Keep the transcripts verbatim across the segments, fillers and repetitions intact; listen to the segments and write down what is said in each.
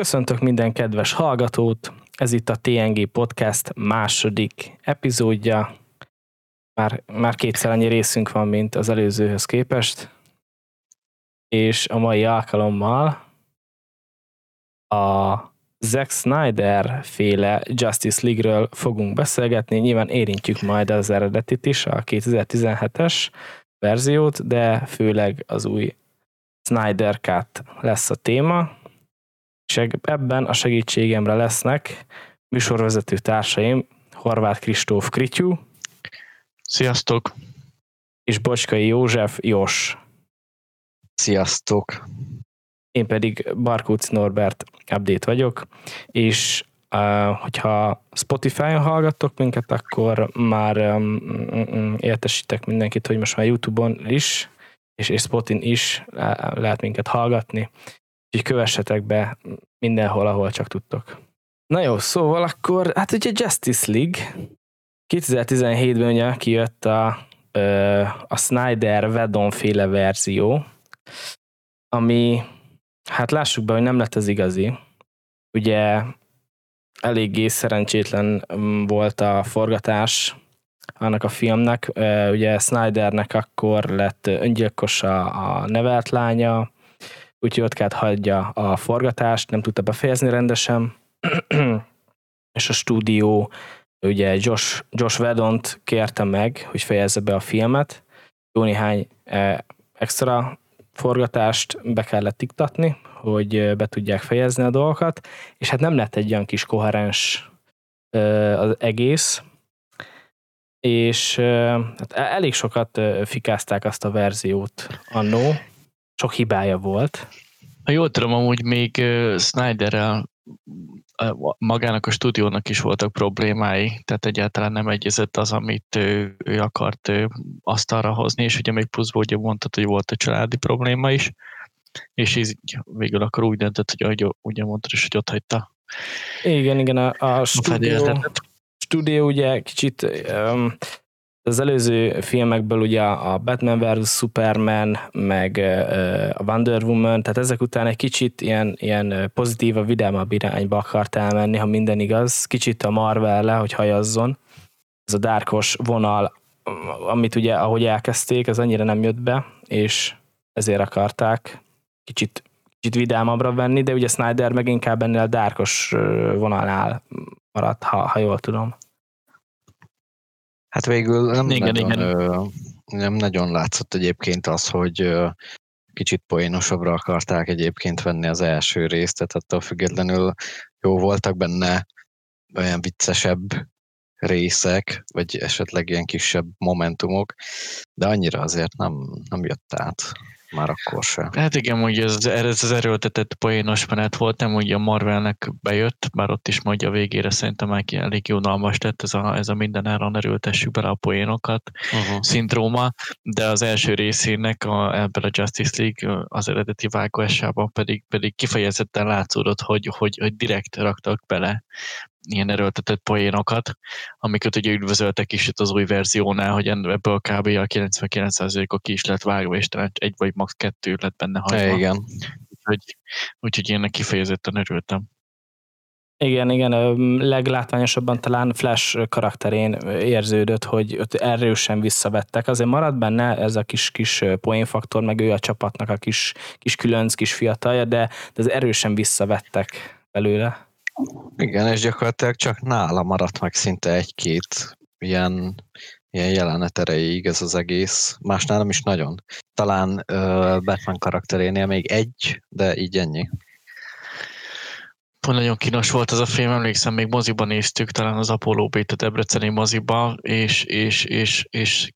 Köszöntök minden kedves hallgatót, ez itt a té en gé Podcast második epizódja. Már, már kétszer annyi részünk van, mint az előzőhöz képest. És a mai alkalommal a Zack Snyder féle Justice League-ről fogunk beszélgetni. Nyilván érintjük majd az eredetit is, a kétezer-tizenhetes verziót, de főleg az új Snyder Cut lesz a téma. És ebben a segítségemre lesznek műsorvezető társaim, Horváth Kristóf Krityú. Sziasztok! És Bocskay József Jos. Sziasztok! Én pedig Barkócz Norbert update vagyok, és uh, hogyha Spotify-on hallgattok minket, akkor már um, értesítek mindenkit, hogy most már YouTube-on is, és, és Spotin is le- lehet minket hallgatni. Úgyhogy kövessetek be mindenhol, ahol csak tudtok. Na jó, szóval akkor, hát ugye Justice League, kétezer-tizenhétben ugye kijött a, a Snyder Whedon féle verzió, ami, hát lássuk be, hogy nem lett az igazi. Ugye eléggé szerencsétlen volt a forgatás annak a filmnek. Ugye Snydernek akkor lett öngyilkos a, a nevelt lánya, úgyhogy ott kellett hagyja a forgatást, nem tudta befejezni rendesen, és a stúdió ugye Josh, Joss Whedont kérte meg, hogy fejezze be a filmet. Jó néhány eh, extra forgatást be kellett iktatni, hogy be tudják fejezni a dolgokat, és hát nem lett egy olyan kis koherens eh, az egész, és eh, hát elég sokat eh, fikázták azt a verziót annó. Sok hibája volt. Ha jól tudom, amúgy még uh, Snyderrel uh, magának a stúdiónak is voltak problémái, tehát egyáltalán nem egyezett az, amit ő, ő akart ő, asztalra hozni, és ugye még pluszból ugye mondtad, hogy volt a családi probléma is, és így végül akkor úgy döntött, hogy ahogy, ugye mondtad is, hogy ott hagyta. Igen, igen, a, a, a stúdió, stúdió ugye kicsit... Um, Az előző filmekből ugye a Batman versus. Superman, meg a Wonder Woman, tehát ezek után egy kicsit ilyen, ilyen pozitív, a vidámabb irányba akart elmenni, ha minden igaz. Kicsit a Marvel-le, hogy hajazzon. Ez a dárkos vonal, amit ugye ahogy elkezdték, az annyira nem jött be, és ezért akarták kicsit, kicsit vidámabbra venni, de ugye Snyder meg inkább ennél a dárkos vonalnál maradt, ha, ha jól tudom. Hát végül nem, igen, nagyon, igen. Ö, nem nagyon látszott egyébként az, hogy ö, kicsit poénosabbra akarták egyébként venni az első részt, tehát attól függetlenül jó voltak benne olyan viccesebb részek, vagy esetleg ilyen kisebb momentumok, de annyira azért nem, nem jött át már akkor sem. Hát igen, ugye ez, ez az erőltetett poénos menet volt, nem ugye a Marvelnek bejött, bár ott is majd a végére szerintem már elég unalmas lett ez a, ez a minden áron erőltessük bele a poénokat uh-huh. szindróma, de az első részének a, ebben a Justice League az eredeti vágóesában pedig, pedig kifejezetten látszódott, hogy, hogy, hogy direkt raktak bele ilyen erőltetett poénokat, amiket ugye üdvözöltek is itt az új verziónál, hogy ebből kb. A kilencvenkilenc százaléka ki is lett vágva, és talán egy vagy max. kettő lett benne hagyva. Igen. Úgyhogy, úgyhogy én ennek kifejezetten örültem. Igen, igen, leglátványosabban talán Flash karakterén érződött, hogy ott erősen visszavettek. Azért maradt benne ez a kis-kis poénfaktor, meg ő a csapatnak a kis, kis különc, kis fiatalja, de, de az erősen visszavettek belőle. Igen, és gyakorlatilag csak nála maradt meg szinte egy-két ilyen, ilyen jelenet erejéig ez az egész. Másnál nem is nagyon. Talán uh, Batman karakterénél még egy, de így ennyi. Nagyon kínos volt az a film, emlékszem, még moziban néztük, talán az Apollo B-t a debreceni moziba, és, és, és, és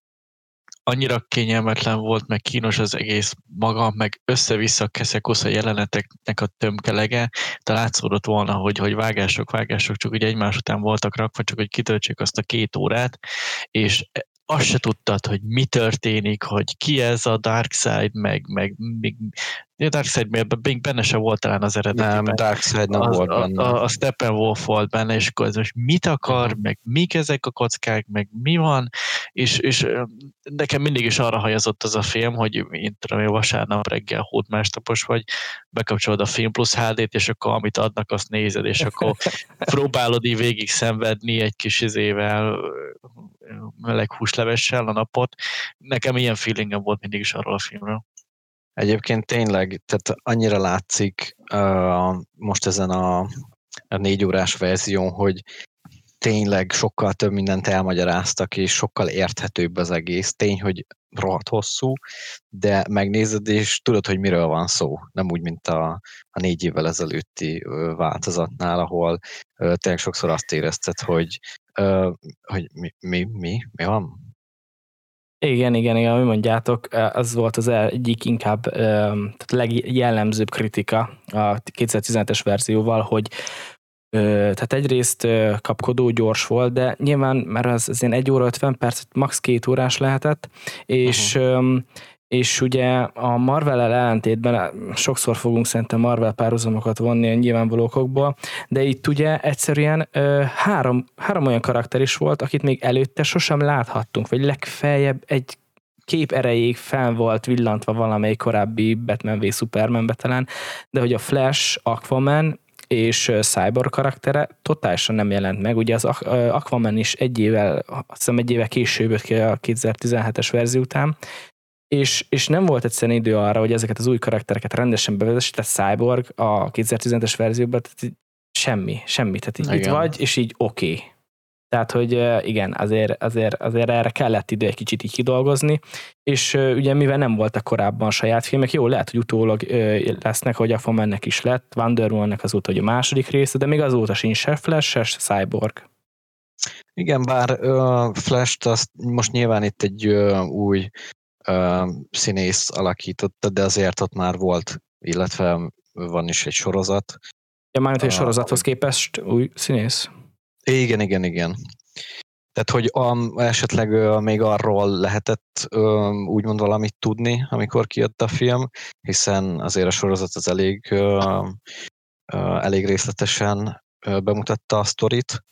annyira kényelmetlen volt, meg kínos az egész maga, meg össze-vissza keszekusza jeleneteknek a tömkelege, de látszódott volna, hogy, hogy vágások, vágások csak ugye egymás után voltak rakva, csak hogy kitöltsék azt a két órát, és azt se tudtad, hogy mi történik, hogy ki ez a Darkseid, meg, meg, meg Ja, Darkseid még benne se volt talán az eredetében. Nem, Darkseid nem az, volt benne. A, a Steppenwolf volt benne, és akkor ez most mit akar, meg mik ezek a kockák, meg mi van, és, és nekem mindig is arra hajazott az a film, hogy én tudom, vasárnap reggel hódmástapos vagy, bekapcsolod a Film Plus há dét, és akkor amit adnak, azt nézed, és akkor próbálod így végig szenvedni egy kis izével, meleg húslevessel a napot. Nekem ilyen feelingem volt mindig is arról a filmről. Egyébként tényleg, tehát annyira látszik uh, most ezen a, a négy órás verzión, hogy tényleg sokkal több mindent elmagyaráztak, és sokkal érthetőbb az egész. Tény, hogy rohadt hosszú, de megnézed, és tudod, hogy miről van szó. Nem úgy, mint a, a négy évvel ezelőtti uh, változatnál, ahol uh, tényleg sokszor azt érezted, hogy, uh, hogy mi, mi, mi, mi van? Igen, igen, igen, ahogy mondjátok, az volt az egyik inkább tehát legjellemzőbb kritika a kétezer-tizenhetes verzióval, hogy tehát egyrészt kapkodó, gyors volt, de nyilván, mert az, az ilyen egy óra ötven perc, max. két órás lehetett, és, és ugye a Marvel-el ellentétben sokszor fogunk szerintem Marvel párhuzamokat vonni a nyilvánvaló okokból, de itt ugye egyszerűen három, három olyan karakter is volt, akit még előtte sosem láthattunk, vagy legfeljebb egy kép erejéig fel volt villantva valamelyik korábbi Batman v Supermanbe talán, de hogy a Flash, Aquaman és Cyborg karaktere totálisan nem jelent meg. Ugye az Aquaman is egy évvel, azt hiszem egy éve később jött ki a kétezer-tizenhetes verzió után, És, és nem volt egyszerűen idő arra, hogy ezeket az új karaktereket rendesen bevezesített Cyborg a kétezer-tizenhetes verzióban, tehát semmi, semmi, tehát itt vagy, és így oké. Okay. Tehát, hogy igen, azért, azért, azért erre kellett idő egy kicsit így kidolgozni, és ugye mivel nem voltak korábban saját filmek, jó, lehet, hogy utólag lesznek, hogy Aquamannek is lett, Wonder Womannek azóta, hogy a második része, de még azóta sincs se Flash, se Cyborg. Igen, bár uh, Flash-t azt most nyilván itt egy uh, új színész alakította, de azért ott már volt, illetve van is egy sorozat. Ja, mármint, hogy a sorozathoz képest új színész. Igen, igen, igen. Tehát, hogy a, esetleg még arról lehetett úgymond valamit tudni, amikor kijött a film, hiszen azért a sorozat az elég, elég részletesen bemutatta a sztorit.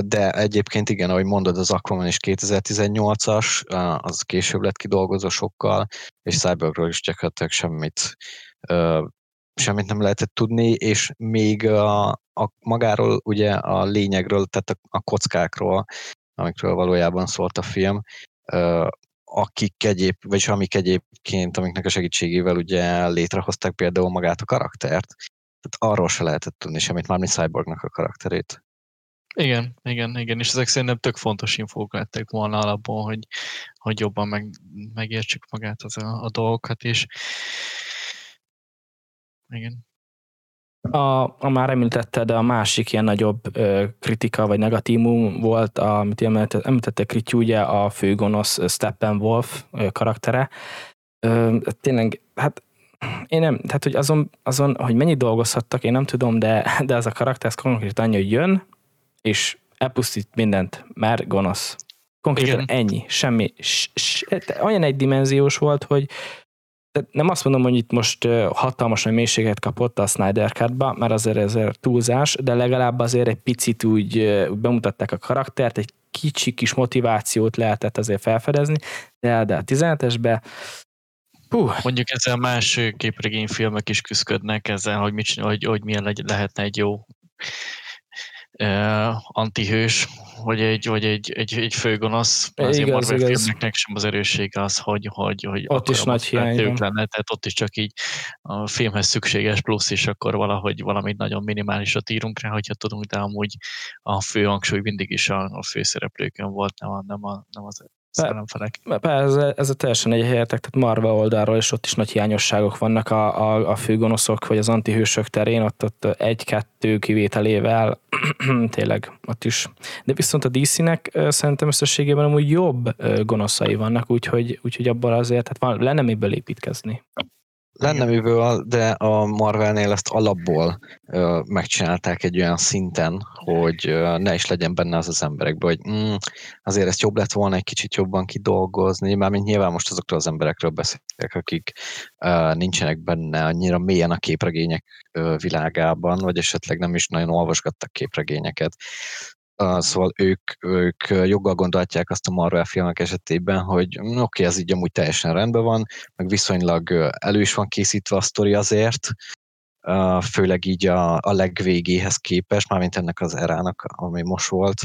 De egyébként igen, ahogy mondod, az Aquaman is kétezer-tizennyolcas, az később lett kidolgozva sokkal, és Cyborgról is gyakorlatilag semmit, semmit nem lehetett tudni, és még a, a magáról, ugye a lényegről, tehát a, a kockákról, amikről valójában szólt a film, akik egyéb, vagyis amik egyébként, amiknek a segítségével ugye létrehozták például magát a karaktert, tehát arról se lehetett tudni semmit, mármint Cyborgnak a karakterét. Igen, igen, igen, és ezek szerintem tök fontos infók lettek volna alapból, hogy, hogy jobban meg, megértsük magát az a, a dolgokat, és igen. A, a már említetted, a másik ilyen nagyobb ö, kritika, vagy negatívum volt, amit említette Kritty, ugye a főgonosz Steppenwolf ö, karaktere. Ö, tényleg, hát Én nem, tehát hogy azon, azon, hogy mennyit dolgozhattak, én nem tudom, de, de ez a karakter, ez konkrétan annyi, hogy jön, és elpusztít mindent, mert gonosz. Konkrétan igen. Ennyi, semmi. Olyan egydimenziós volt, hogy nem azt mondom, hogy itt most hatalmas nagy mélységet kapott a Snyder Cutba, mert azért ez túlzás, de legalább azért egy picit úgy, úgy bemutatták a karaktert, egy kicsi kis motivációt lehetett azért felfedezni, de, de a tizenhetesbe Puh. Mondjuk ezzel más képregényfilmek is küzdködnek ezzel, hogy, mit, hogy, hogy milyen lehetne egy jó Uh, antihős, hogy egy, vagy egy, egy, egy főgonosz, azért igaz, Marvel igaz. Filmeknek sem az erőssége az, hogy, hogy, hogy ott is nagy hiány lenne, tehát ott is csak így a filmhez szükséges plusz, és akkor valahogy valamit nagyon minimálisat írunk rá, hogyha tudunk, de amúgy a fő hangsúly mindig is a, a főszereplőkön volt, nem, a, nem, a, nem az szerelemfelek. Persze, ez a teljesen egyetértek, tehát Marvel oldalról is ott is nagy hiányosságok vannak a, a, a főgonoszok, vagy az antihősök terén, ott, ott egy-kettő kivételével tényleg ott is. De viszont a dé cének szerintem összességében amúgy jobb gonoszai vannak, úgyhogy, úgyhogy abban azért, tehát van, lenne miből építkezni. Lenne miből, de a Marvelnél ezt alapból ö, megcsinálták egy olyan szinten, hogy ö, ne is legyen benne az az emberekbe, hogy mm, azért ezt jobb lett volna egy kicsit jobban kidolgozni, mármint nyilván most azokról az emberekről beszéltek, akik ö, nincsenek benne annyira mélyen a képregények ö, világában, vagy esetleg nem is nagyon olvasgattak képregényeket. Szóval ők, ők joggal gondolják azt a Marvel filmek esetében, hogy oké, okay, ez így amúgy teljesen rendben van, meg viszonylag elő is van készítve a sztori azért, főleg így a, a legvégéhez képest, mármint ennek az erának, ami most volt.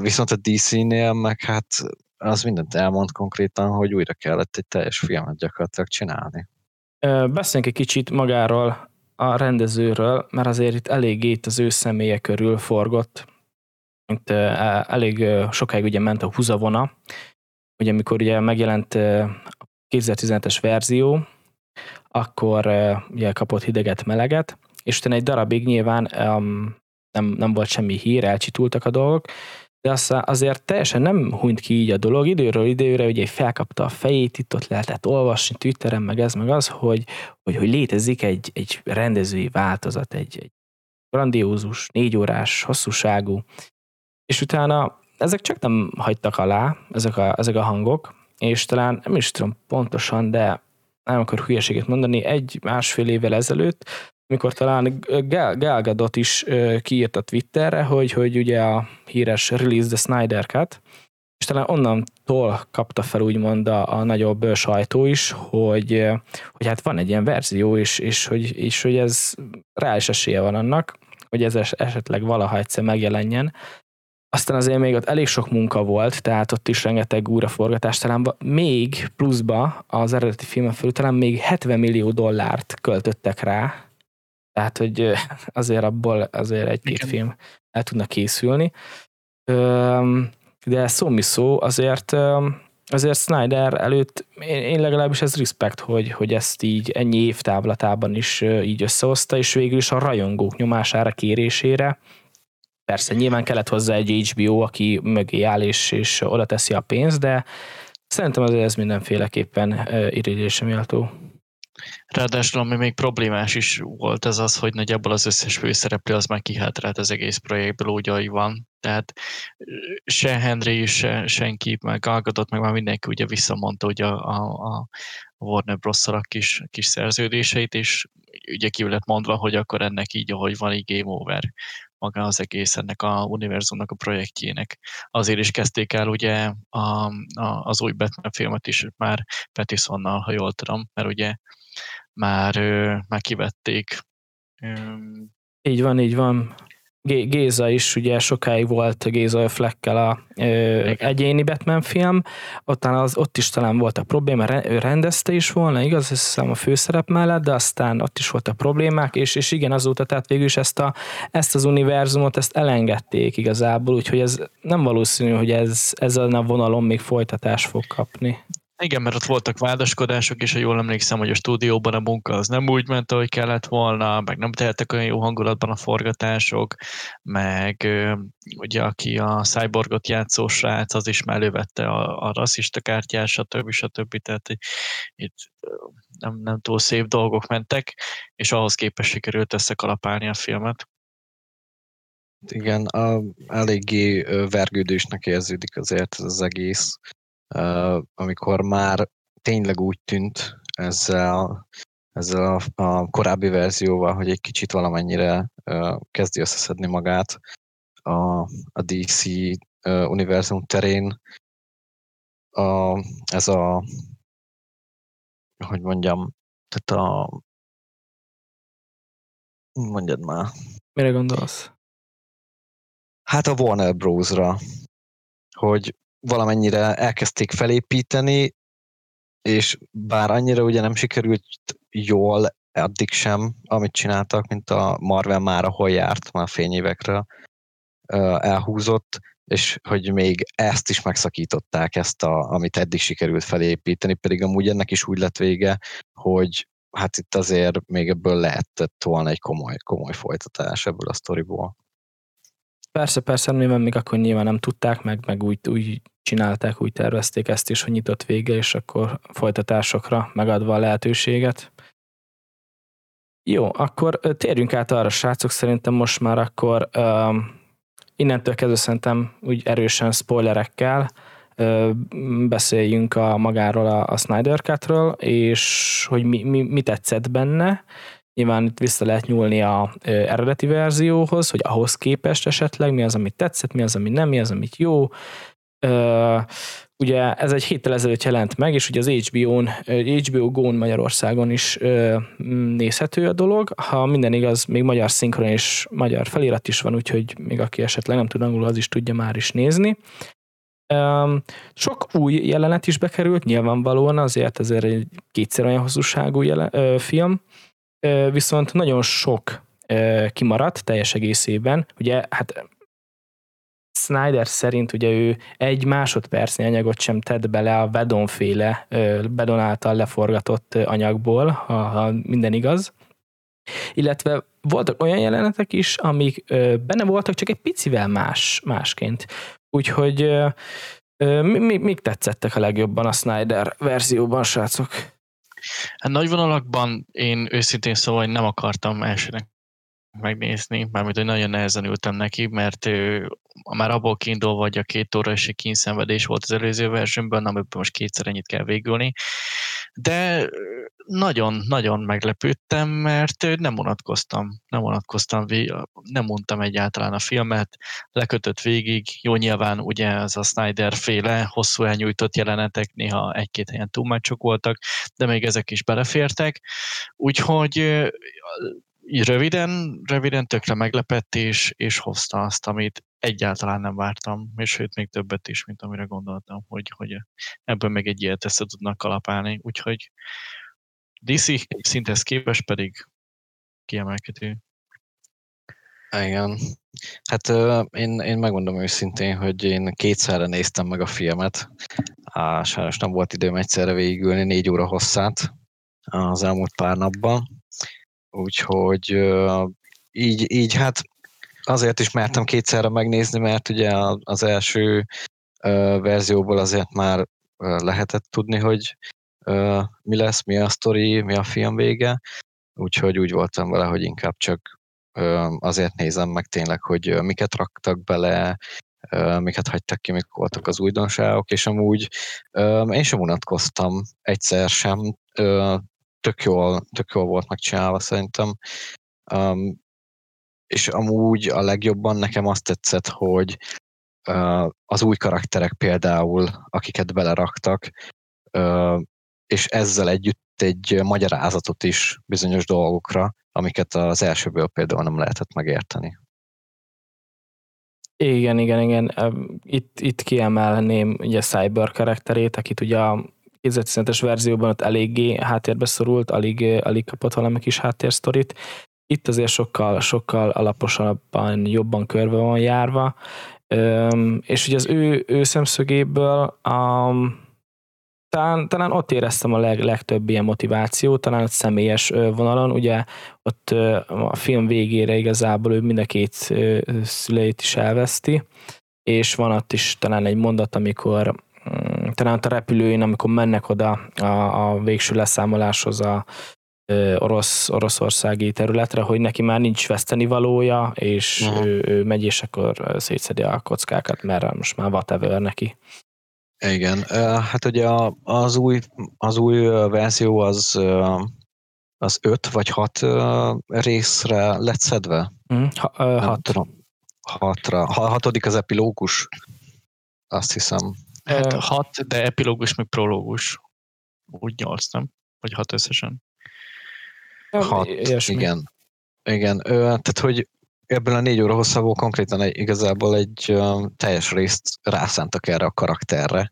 Viszont a dé cé-nél meg hát az mindent elmond konkrétan, hogy újra kellett egy teljes filmet gyakorlatilag csinálni. Beszéljünk egy kicsit magáról a rendezőről, mert azért itt eléggé itt az ő személye körül forgott. Itt elég sokáig ugye ment a húzavona, hogy amikor ugye megjelent a kétezer-tizenhetes verzió, akkor ugye kapott hideget, meleget, és utána egy darabig nyilván um, nem, nem volt semmi hír, elcsitultak a dolgok, de az, azért teljesen nem hunyt ki így a dolog. Időről időre ugye felkapta a fejét, itt ott lehetett olvasni Twitteren, meg ez, meg az, hogy, hogy, hogy létezik egy, egy rendezői változat, egy, egy grandiózus, négy órás, hosszúságú. És utána ezek csak nem hagytak alá, ezek a, ezek a hangok, és talán nem is tudom pontosan, de nem akarok hülyeséget mondani, egy-másfél évvel ezelőtt, amikor talán Gal, Gal Gadot is kiírt a Twitterre, hogy, hogy ugye a híres Release the Snyder Cut, és talán onnantól kapta fel úgymond a, a nagyobb sajtó is, hogy, hogy hát van egy ilyen verzió, és, és, hogy, és hogy ez reális esélye van annak, hogy ez esetleg valaha egyszer megjelenjen. Aztán azért még ott elég sok munka volt, tehát ott is rengeteg újraforgatás, talán még pluszba az eredeti filmen felül talán még hetven millió dollárt költöttek rá, tehát, hogy azért abból azért egy-két film el tudna készülni. De szommi szó, azért, azért Snyder előtt, én legalábbis ez respekt, hogy, hogy ezt így ennyi évtávlatában is így összehozta, és végül is a rajongók nyomására, kérésére. Persze nyilván kellett hozzá egy há bé o, aki mögé áll és, és oda teszi a pénzt, de szerintem azért ez mindenféleképpen irigylésre méltó. Ráadásul, ami még problémás is volt, ez az, hogy nagyjából az összes főszereplő az már kihátrált az egész projektből, úgy, ahogy van. Tehát se Henry, se senki, meg Gal Gadot, meg már mindenki ugye visszamondta ugye a, a, a Warner Bros-szal a kis, kis szerződéseit, és ugye ki lett mondva, hogy akkor ennek így, ahogy van, így game over maga az egész ennek a univerzumnak a projektjének. Azért is kezdték el ugye a, a, az új Batman filmet is már Pattinsonnal, ha jól tudom, mert ugye már, már kivették. Így van, így van. G- Géza is ugye sokáig volt Géza Fleckkel a ö, egyéni Batman film, aztán az, ott is talán volt a probléma, ő rendezte is volna, igaz, hiszem a főszerep mellett, de aztán ott is volt a problémák, és, és igen, azóta tehát végül is ezt, a, ezt az univerzumot ezt elengedték igazából, úgyhogy ez nem valószínű, hogy ez, ezen a vonalon még folytatás fog kapni. Igen, mert ott voltak vádaskodások, és ha jól emlékszem, hogy a stúdióban a munka az nem úgy ment, ahogy kellett volna, meg nem tehetek olyan jó hangulatban a forgatások, meg ugye aki a Cyborgot játszó srác, az is már elővette a, a rasszista kártyát, stb. stb. Tehát itt nem, nem túl szép dolgok mentek, és ahhoz képest sikerült összekalapálni a filmet. Igen, a, eléggé vergődősnek érződik azért az egész. Uh, amikor már tényleg úgy tűnt ezzel, ezzel a, a korábbi verzióval, hogy egy kicsit valamennyire uh, kezdi összeszedni magát a, a dé cé uh, univerzum terén. A, ez a, hogy mondjam, tehát a, mondjad már. Mire gondolsz? Hát a Warner Bros-ra, hogy valamennyire elkezdték felépíteni, és bár annyira ugye nem sikerült jól addig sem, amit csináltak, mint a Marvel már ahol járt, már fényévekre elhúzott, és hogy még ezt is megszakították, ezt, a, amit eddig sikerült felépíteni, pedig amúgy ennek is úgy lett vége, hogy hát itt azért még ebből lehetett volna egy komoly, komoly folytatás ebből a sztoriból. Persze, persze, nyilván még akkor nyilván nem tudták, meg, meg úgy, úgy csinálták, úgy tervezték ezt is, hogy nyitott vége, és akkor folytatásokra megadva a lehetőséget. Jó, akkor térjünk át arra, srácok, szerintem most már akkor um, innentől kezdve szerintem úgy erősen spoilerekkel um, beszéljünk a magáról a, a Snyder Cutről, és hogy mi, mi, mi tetszett benne. Nyilván itt vissza lehet nyúlni az eredeti verzióhoz, hogy ahhoz képest esetleg mi az, amit tetszett, mi az, ami nem, mi az, amit jó. Ö, ugye ez egy héttel ezelőtt jelent meg, és ugye az há bé o-n, há bé o Go-n Magyarországon is ö, nézhető a dolog. Ha minden igaz, még magyar szinkron és magyar felirat is van, úgyhogy még aki esetleg nem tud angolul, az is tudja már is nézni. Ö, sok új jelenet is bekerült, nyilvánvalóan azért ezért egy kétszer olyan hosszúságú jelen, ö, film, viszont nagyon sok kimaradt teljes egészében. Ugye, hát Snyder szerint ugye ő egy másodpercnyi anyagot sem tett bele a Whedon-féle, Whedon által leforgatott anyagból, ha, ha minden igaz. Illetve voltak olyan jelenetek is, amik benne voltak, csak egy picivel más, másként. Úgyhogy mi, mik tetszettek a legjobban a Snyder verzióban, srácok? Hát nagy vonalakban én őszintén szóval nem akartam elsőnek megnézni, mármint, hogy nagyon nehezen ültem neki, mert ő, már abból kiindulva, hogy a két óra és egy kínszenvedés volt az előző versenyben, amiből most kétszer ennyit kell végülni. De nagyon-nagyon meglepődtem, mert nem unatkoztam, nem unatkoztam, nem mondtam egyáltalán a filmet, lekötött végig, jó nyilván ugye az a Snyder féle hosszú elnyújtott jelenetek, néha egy-két helyen túlmácsok voltak, de még ezek is belefértek, úgyhogy röviden, röviden tökre meglepett, és, és hozta azt, amit egyáltalán nem vártam, és sőt még többet is, mint amire gondoltam, hogy, hogy ebből még egy ilyet össze tudnak kalapálni, úgyhogy dé cé szinthez képes pedig kiemelkedő. Igen. Hát én, én megmondom őszintén, hogy én kétszerre néztem meg a filmet. Á, sajnos nem volt időm egyszerre végigülni négy óra hosszát az elmúlt pár napban. Úgyhogy így, így hát azért is mertem kétszerre megnézni, mert ugye az első verzióból azért már lehetett tudni, hogy mi lesz, mi a sztori, mi a film vége, úgyhogy úgy voltam vele, hogy inkább csak azért nézem meg tényleg, hogy miket raktak bele, miket hagytak ki, mik voltak az újdonságok, és amúgy én sem unatkoztam egyszer sem, tök jól, tök jól volt megcsinálva szerintem. Um, és amúgy a legjobban nekem azt tetszett, hogy uh, az új karakterek például, akiket beleraktak, uh, és ezzel együtt egy magyarázatot is bizonyos dolgokra, amiket az elsőből például nem lehetett megérteni. Igen, igen, igen. Itt, itt kiemelném ugye Cyborg karakterét, akit ugye a kétezer-tizenötös verzióban ott eléggé háttérbe szorult, alig, alig kapott valami kis háttérsztorit. Itt azért sokkal, sokkal alaposabban, jobban körbe van járva. Üm, és ugye az ő, ő szemszögéből um, talán, talán ott éreztem a leg, legtöbb ilyen motivációt, talán ott személyes vonalon. Ugye ott a film végére igazából ő mind a két szüleit is elveszti, és van ott is talán egy mondat, amikor talán a repülőjén, amikor mennek oda a, a végső leszámoláshoz a ö, orosz, oroszországi területre, hogy neki már nincs vesztenivalója, és uh-huh. ő, ő megy, és akkor szétszedi a kockákat, mert most már whatever neki. Igen, hát ugye az új, az új verzió az, az öt vagy hat részre lett szedve? Uh-huh. Ha, ö, hat. Tudom, hatra. Hatodik az epilógus, azt hiszem. Hát hat, de epilógus, meg prológus. Úgy nyolc, nem? Vagy hat összesen? Hat, ilyesmi. igen. Igen, Ö, tehát hogy ebből a négy óra hosszabból konkrétan egy, igazából egy ö, teljes részt rászántak erre a karakterre.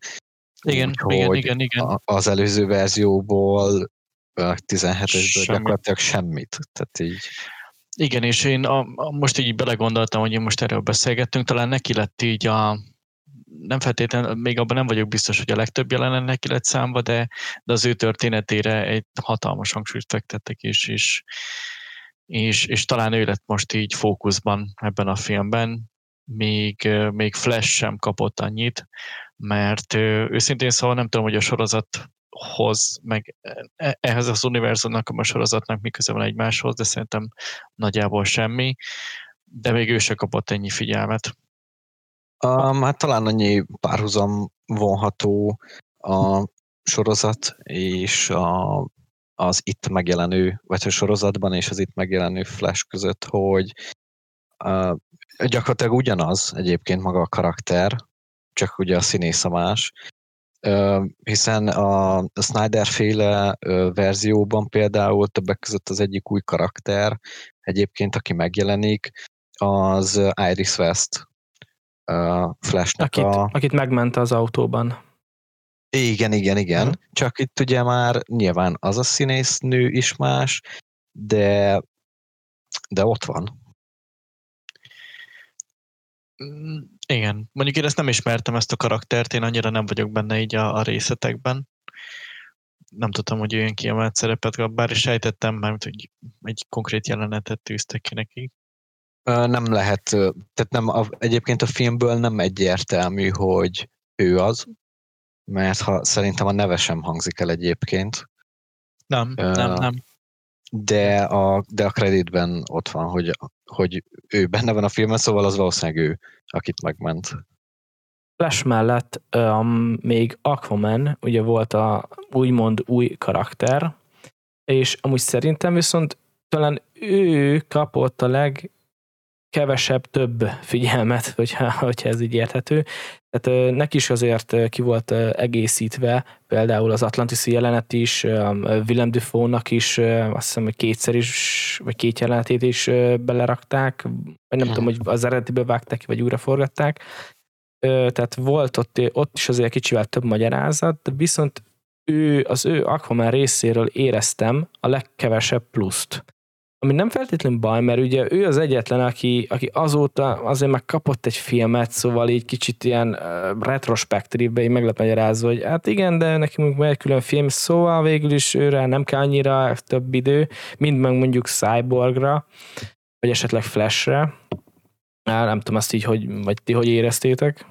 Igen, úgy, igen, igen, igen. A, az előző verzióból tizenhetesből gyakorlatilag semmit. Tehát így... Igen, és én a, a, most így belegondoltam, hogy én most erről beszélgettünk, talán neki lett így a nem feltétlenül, még abban nem vagyok biztos, hogy a legtöbb jelenet neki lett számba, de, de az ő történetére egy hatalmas hangsúlyt fektettek is, és, és, és talán ő lett most így fókuszban ebben a filmben, még, még Flash sem kapott annyit, mert őszintén szóval nem tudom, hogy a sorozathoz, meg ehhez az univerzumnak, a sorozatnak mi köze van egymáshoz, de szerintem nagyjából semmi, de még ő sem kapott ennyi figyelmet. Um, hát talán annyi párhuzam vonható a sorozat és a, az itt megjelenő, vagy a sorozatban és az itt megjelenő Flash között, hogy uh, gyakorlatilag ugyanaz egyébként maga a karakter, csak ugye a színész a más, uh, hiszen a, a Snyder-féle uh, verzióban például többek között az egyik új karakter egyébként, aki megjelenik, az Iris West uh, Flashnek akit, a... Akit megment az autóban. Igen, igen, igen. Mm. Csak itt ugye már nyilván az a színésznő is más, de, de ott van. Igen. Mondjuk én ezt nem ismertem, ezt a karaktert, én annyira nem vagyok benne így a, a részletekben. Nem tudtam, hogy olyan kiemelt szerepet kap, bár is sejtettem, mert hogy egy konkrét jelenetet tűztek ki neki. Nem lehet, tehát nem, a, egyébként a filmből nem egyértelmű, hogy ő az, mert ha, szerintem a neve sem hangzik el egyébként. Nem, uh, nem, nem. De a, de a kreditben ott van, hogy, hogy ő benne van a filmben, szóval az valószínűleg ő, akit megment. Flash mellett um, még Aquaman, ugye volt a úgymond új karakter, és amúgy szerintem viszont talán ő kapott a legkevesebb több figyelmet, hogyha, hogyha ez így érthető. Tehát neki is azért ki volt egészítve, például az Atlantis jelenet is, Willem Dafoe-nak is, azt hiszem, hogy kétszer is, vagy két jelenetét is belerakták, vagy nem tudom, hogy az eredetibe vágták ki, vagy újraforgatták. Tehát volt ott, ott is azért kicsivel több magyarázat, de viszont ő, az ő Aquaman részéről éreztem a legkevesebb pluszt. Ami nem feltétlenül baj, mert ugye ő az egyetlen, aki, aki azóta azért meg kapott egy filmet, szóval így kicsit ilyen uh, retrospektívbe így meg lett magyarázva, hogy hát igen, de nekünk már egy külön film, szóval végül is őre nem kell annyira több idő, mint meg mondjuk Cyborgra, vagy esetleg Flashre. Hát nem tudom ezt így, hogy, vagy ti hogy éreztétek?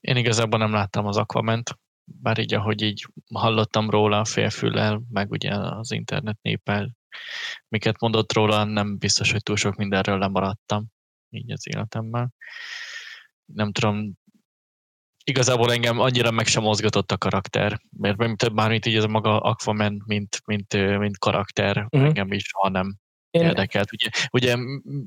Én igazából nem láttam az Aquament, bár így ahogy így hallottam róla félfüllel, meg ugye az internet népel, miket mondott róla, nem biztos, hogy túl sok mindenről lemaradtam így az életemmel. Nem tudom, igazából engem annyira meg sem mozgatott a karakter, mert bármint így ez a maga Aquaman, mint, mint, mint karakter, mm-hmm. engem is, hanem Én... érdekelt. Ugye, ugye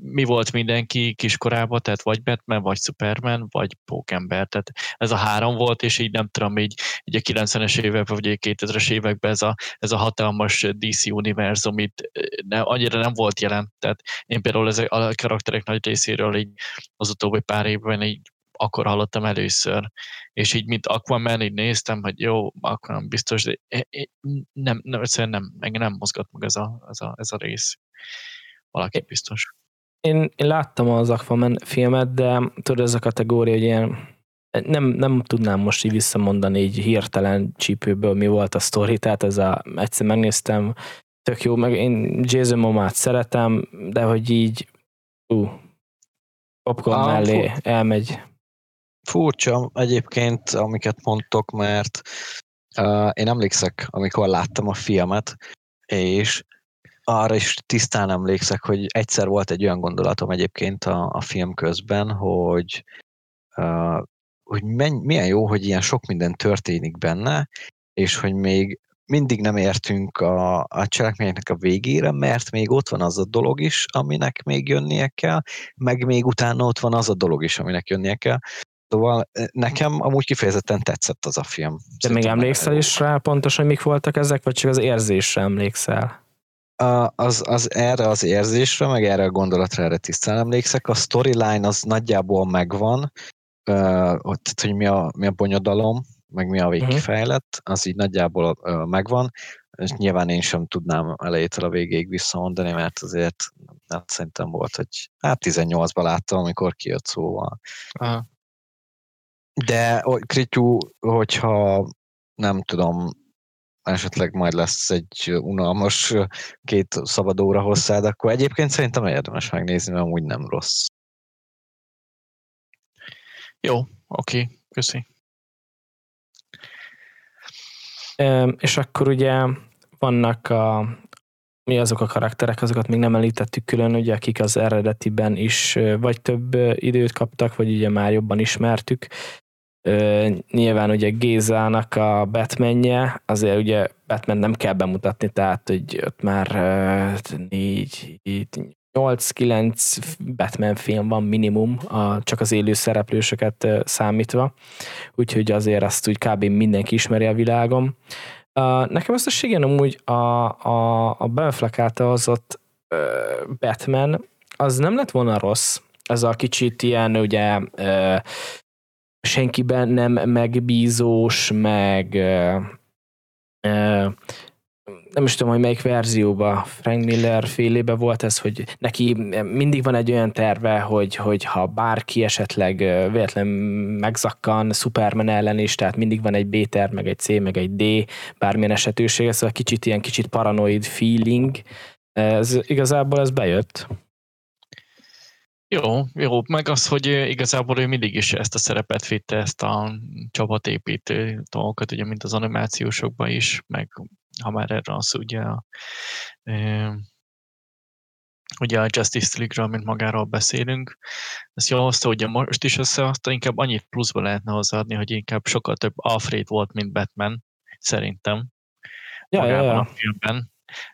mi volt mindenki kiskorában, tehát vagy Batman, vagy Superman, vagy Pókember, tehát ez a három volt, és így nem tudom, így, így a kilencvenes években, vagy a kétezres években ez a, ez a hatalmas dé cé univerzum itt ne, annyira nem volt jelen, tehát én például ezek a karakterek nagy részéről így az utóbbi pár évben így akkor hallottam először, és így mint Aquaman így néztem, hogy jó, Aquaman biztos, de nem, nem, nem, engem nem mozgat meg ez a, ez a, ez a rész. Valaki biztos. Én, én láttam az Aquaman filmet, de tudod, ez a kategória, hogy ilyen nem, nem tudnám most így visszamondani így hirtelen csípőből mi volt a sztori, tehát ez a, egyszer megnéztem, tök jó, meg én Jason Momoát szeretem, de hogy így ú, popcorn ah, mellé fur... elmegy. Furcsa egyébként, amiket mondtok, mert uh, én emlékszek, amikor láttam a filmet, és arra is tisztán emlékszek, hogy egyszer volt egy olyan gondolatom egyébként a, a film közben, hogy, uh, hogy menj, milyen jó, hogy ilyen sok minden történik benne, és hogy még mindig nem értünk a, a cselekményeknek a végére, mert még ott van az a dolog is, aminek még jönnie kell, meg még utána ott van az a dolog is, aminek jönnie kell. Szóval nekem amúgy kifejezetten tetszett az a film. De szerintem még emlékszel is rá pontosan, hogy mik voltak ezek, vagy csak az érzésre emlékszel? Az, az erre az érzésre, meg erre a gondolatra erre tisztán emlékszek. A storyline az nagyjából megvan, tehát, hogy mi a, mi a bonyodalom, meg mi a végkifejlett, az így nagyjából megvan, és nyilván én sem tudnám elejétől a végéig visszamondani, mert azért hát szerintem volt, hogy hát tizennyolcban láttam, amikor kijött szóval. Aha. De Krityú, hogyha nem tudom, esetleg majd lesz egy unalmas két szabad óra hosszád, akkor egyébként szerintem érdemes megnézni, mert amúgy nem rossz. Jó, oké, köszi. Um, és akkor ugye vannak a, mi azok a karakterek, azokat még nem említettük külön, ugye, akik az eredetiben is vagy több időt kaptak, vagy ugye már jobban ismertük. Uh, nyilván ugye Gézának a Batmanje, azért ugye Batman nem kell bemutatni, tehát hogy ott már négy, nyolc, kilenc Batman film van minimum, a, csak az élő szereplősöket uh, számítva, úgyhogy azért azt úgy kb. Mindenki ismeri a világon. Uh, nekem összességén amúgy a, a, a Ben Affleck által hozott uh, Batman, az nem lett volna rossz, ez a kicsit ilyen ugye uh, senkiben nem megbízós, meg ö, ö, nem is tudom, hogy melyik verzióban, Frank Miller félében volt ez, hogy neki mindig van egy olyan terve, hogy, hogy ha bárki esetleg véletlen megzakkan Superman ellen is, tehát mindig van egy B-terv, meg egy C, meg egy D, bármilyen esetőség, szóval kicsit ilyen kicsit paranoid feeling, ez, igazából ez bejött. Jó, jó, meg az, hogy igazából ő mindig is ezt a szerepet vitte, ezt a csapatépítő dolgokat, ugye, mint az animációsokban is, meg ha már erre az, ugye, ugye a Justice League-ről, mint magáról beszélünk. Ezt jól hozta, ugye most is összehozta, inkább annyit pluszba lehetne hozzáadni, hogy inkább sokkal több Alfred volt, mint Batman, szerintem, ja, magában ja, ja. a filmben.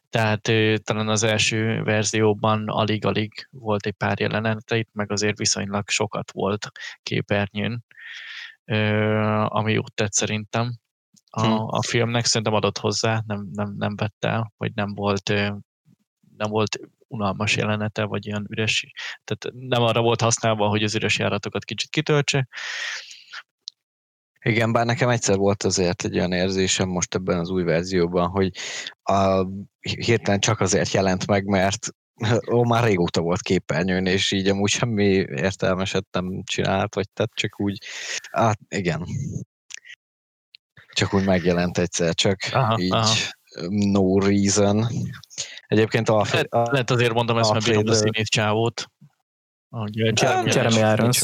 Tehát ő, talán az első verzióban alig-alig volt egy pár jelenete, itt meg azért viszonylag sokat volt képernyőn, ami jót tett szerintem a, a filmnek. Szerintem adott hozzá, nem, nem, nem vett el, vagy nem volt, nem volt unalmas jelenete, vagy ilyen üres, tehát nem arra volt használva, hogy az üres járatokat kicsit kitöltse. Igen, bár nekem egyszer volt azért egy olyan érzésem most ebben az új verzióban, hogy a, hirtelen csak azért jelent meg, mert ó, már régóta volt képernyőn, és így amúgy semmi értelmeset nem csinált, vagy tett, csak úgy, hát igen, csak úgy megjelent egyszer, csak aha, így aha. No reason. Egyébként a... a lehet azért mondom ezt, mert bírom a színét csávót. Jeremy Irons.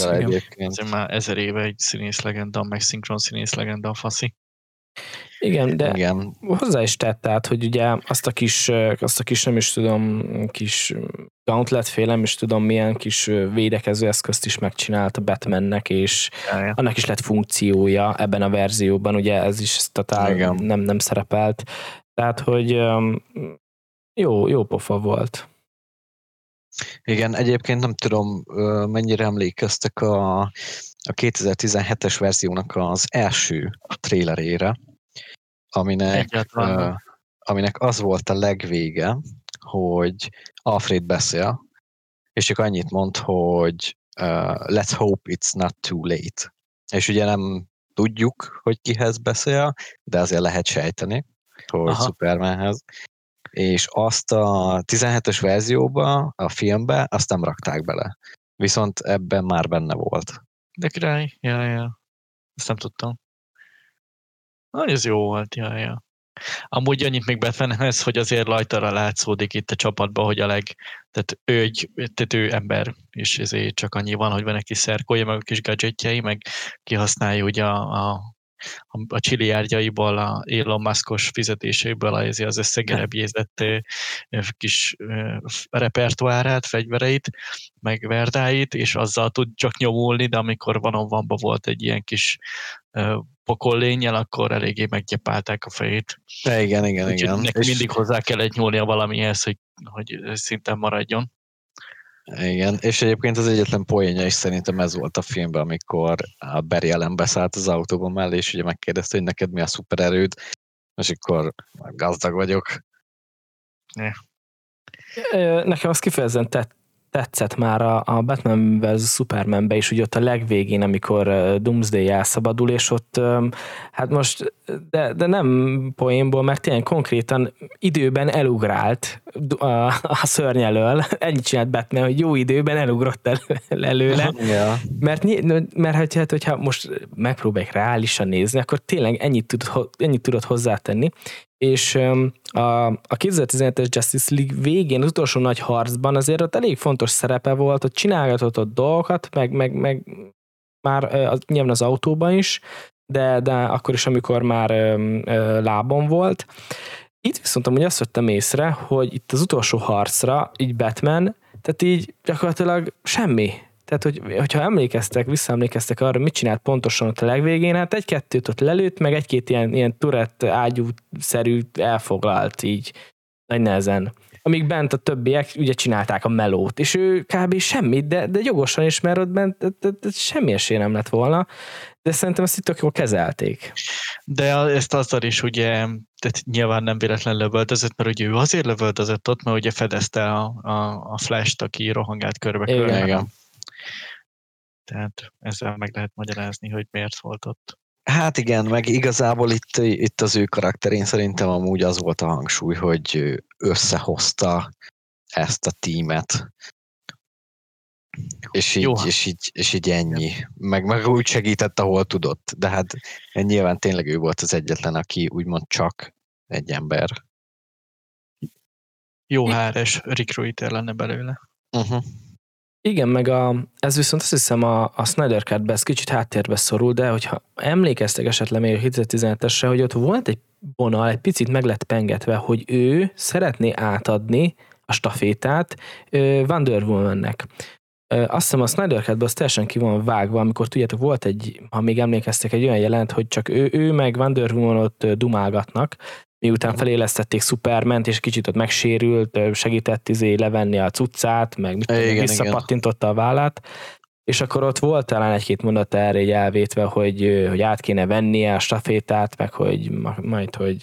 Ez már ezer éve egy színész legenda, meg szinkron színész legenda a faszi. Igen, de igen. Hozzá is tett, tehát, hogy ugye azt a kis, azt a kis nem is tudom, kis gauntletféle, nem is tudom milyen kis védekező eszközt is megcsinált a Batmannek, és ja, ja. annak is lett funkciója ebben a verzióban, ugye ez is totál nem, nem szerepelt. Tehát, hogy jó, jó pofa volt. Igen, egyébként nem tudom, mennyire emlékeztek a, a kétezer-tizenhetes verziónak az első trélerére, aminek, uh, aminek az volt a legvége, hogy Alfred beszél, és csak annyit mond, hogy uh, let's hope it's not too late. És ugye nem tudjuk, hogy kihez beszél, de azért lehet sejteni, hogy aha. Supermanhez. És azt a tizenhetes verzióba, a filmbe, azt nem rakták bele. Viszont ebben már benne volt. De király, ja, ja. Ezt nem tudtam. Na, ez jó volt, ja, ja. Amúgy annyit még Batmanhez, hogy azért rajtara látszódik itt a csapatban, hogy a leg... Tehát ő, egy, tehát ő ember, és ezért csak annyi van, hogy van egy kis szerkója, meg a kis gadgetjei, meg kihasználja ugye a... a a, a Chili árgyaiból, a Elon Musk-os fizetéseiből az összegerebjézett kis repertoárát, fegyvereit, meg verdáit, és azzal tud csak nyomulni, de amikor vanon vanba volt egy ilyen kis pokollénnyel, akkor eléggé meggyepálták a fejét. De igen, igen, úgyhogy igen. Neki és... mindig hozzá kellett nyúlnia valamihez, hogy, hogy szinten maradjon. Igen, és egyébként az egyetlen poénja is szerintem ez volt a filmben, amikor a Barry Allen beszállt az autóban mellé, és ugye megkérdezte, hogy neked mi a szupererőd, és akkor gazdag vagyok. Nekem az kifejezetten tett, tetszett már a, a Batman versus. Supermanbe is, ugye ott a legvégén, amikor Doomsday elszabadul, és ott hát most, de, de nem poénból, mert tényleg konkrétan időben elugrált a, a szörny elől. Ennyit csinált Batman, hogy jó időben elugrott el, előle. Yeah. Mert, mert hát, hogyha most megpróbálják reálisan nézni, akkor tényleg ennyit tudod, ennyit tudod hozzátenni. És a, a kétezer-tizenhetes Justice League végén, az utolsó nagy harcban azért ott elég fontos szerepe volt, hogy csinálgatott ott dolgokat, meg, meg, meg már az, nyilván az autóban is, de, de akkor is, amikor már ö, ö, lábon volt. Itt viszont amúgy azt vettem észre, hogy itt az utolsó harcra, így Batman, tehát így gyakorlatilag semmi. Tehát, hogy, hogyha emlékeztek, visszaemlékeztek arra, mit csinált pontosan ott a legvégén, hát egy-kettőt ott lelőtt, meg egy-két ilyen, ilyen turett ágyú-szerű elfoglalt így nagy nehezen. Amíg bent a többiek ugye csinálták a melót, és ő kb. Semmit, de, de jogosan is, mert ott bent de, de, de semmi esély nem lett volna, de szerintem ezt itt tök jól kezelték. De ezt azzal is ugye, tehát nyilván nem véletlen lövöldözött, mert ugye ő azért lövöldözött ott, mert ugye fedezte a, a, a Flash-t, aki rohangált körbe-körbe. Tehát ezzel meg lehet magyarázni, hogy miért volt ott. Hát igen, meg igazából itt, itt az ő karakterén szerintem amúgy az volt a hangsúly, hogy összehozta ezt a tímet. És így, és így, és így ennyi. Meg, meg úgy segített, ahol tudott. De hát nyilván tényleg ő volt az egyetlen, aki úgymond csak egy ember. Jó há er es recruiter lenne belőle. Uh-huh. Igen, meg a, ez viszont azt hiszem a, a Snyder Cutbe ez kicsit háttérbe szorul, de hogyha emlékeztek esetleg még a kétezer-tizenhetesre, hogy ott volt egy vonal, egy picit meg lett pengetve, hogy ő szeretné átadni a stafétát Wonder Womannek. Azt hiszem a Snyder Cutban az teljesen ki van vágva, amikor tudjátok, volt egy, ha még emlékeztek, egy olyan jelent, hogy csak ő, ő meg Wonder Woman ott dumálgatnak, miután felélesztették Superment, és kicsit ott megsérült, segített izé levenni a cuccát, meg igen, visszapattintotta igen. a vállát, és akkor ott volt talán egy-két mondat erre így elvétve, hogy, hogy át kéne vennie a stafétát, meg hogy majd, hogy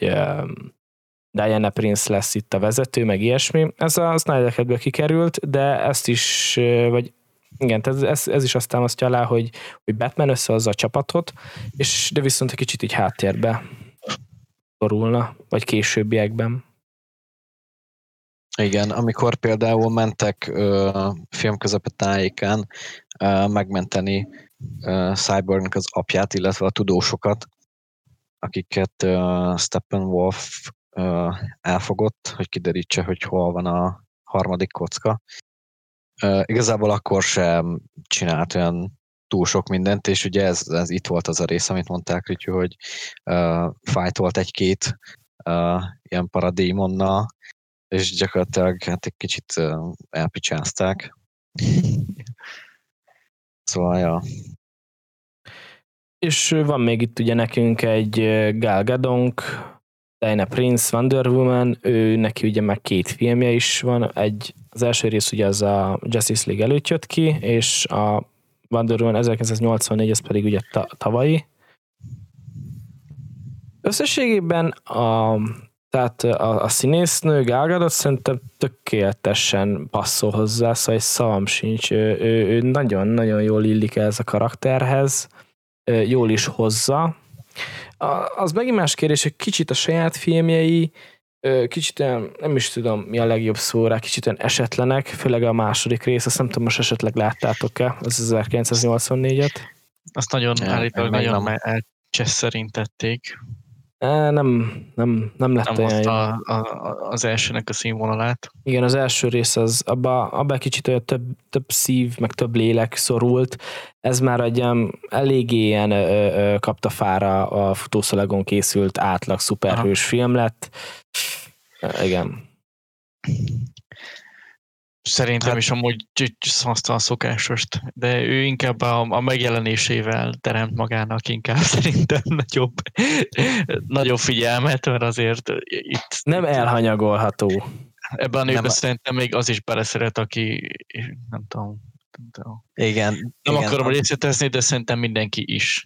Diana Prince lesz itt a vezető, meg ilyesmi. Ez a Snyder Cutből kikerült, de ezt is, vagy igen, tehát ez, ez is azt támasztja alá, hogy, hogy Batman összehozza a csapatot, és de viszont egy kicsit így háttérbe szorulna, vagy későbbiekben. Igen, amikor például mentek uh, filmközepe tájékán uh, megmenteni uh, Cyborgnak az apját, illetve a tudósokat, akiket uh, Steppenwolf uh, elfogott, hogy kiderítse, hogy hol van a harmadik kocka. Uh, igazából akkor sem csinált olyan túl sok mindent, és ugye ez, ez itt volt az a rész, amit mondták, Ritty, hogy uh, fight volt egy-két uh, ilyen paradémonnal, és gyakorlatilag hát egy kicsit uh, elpicsázták. Szóval, ja. És van még itt ugye nekünk egy Gal Gadonk, Diana Prince, Wonder Woman, ő neki ugye már két filmje is van, egy, az első rész ugye az a Justice League előtt jött ki, és a Wonder Woman ezerkilencszáznyolcvannégy, ez pedig ugye ta- tavalyi. Összességében a, tehát a, a színésznő Gal Gadot szerintem tökéletesen passzol hozzá, szóval egy szavam sincs. Ő, ő, ő nagyon-nagyon jól illik ez a karakterhez, jól is hozza. A, az megint más kérdés, hogy kicsit a saját filmjei, kicsit olyan, nem is tudom mi a legjobb szóra, kicsit olyan esetlenek, főleg a második rész, azt nem tudom, most esetleg láttátok-e az ezerkilencszáznyolcvannégyet? Azt nagyon ja, állítólag nagyon elcseszerintették. Nem, nem, nem lett nem olyan a, a, az elsőnek a színvonalát. Igen, az első rész az, abba, abba kicsit olyan több, több szív, meg több lélek szorult. Ez már egy eléggé ilyen ö, ö, kapta fára a futószalagon készült átlag szuperhős Aha. film lett. Igen. Szerintem hát, is amúgy hozta a szokásost, de ő inkább a, a megjelenésével teremt magának inkább szerintem nagyobb, nagyobb figyelmet, mert azért itt... Nem elhanyagolható. Ebben a nőben szerintem még az is beleszeret, aki nem tudom... Nem, tudom. Igen, nem igen, akarom részletezni, de szerintem mindenki is.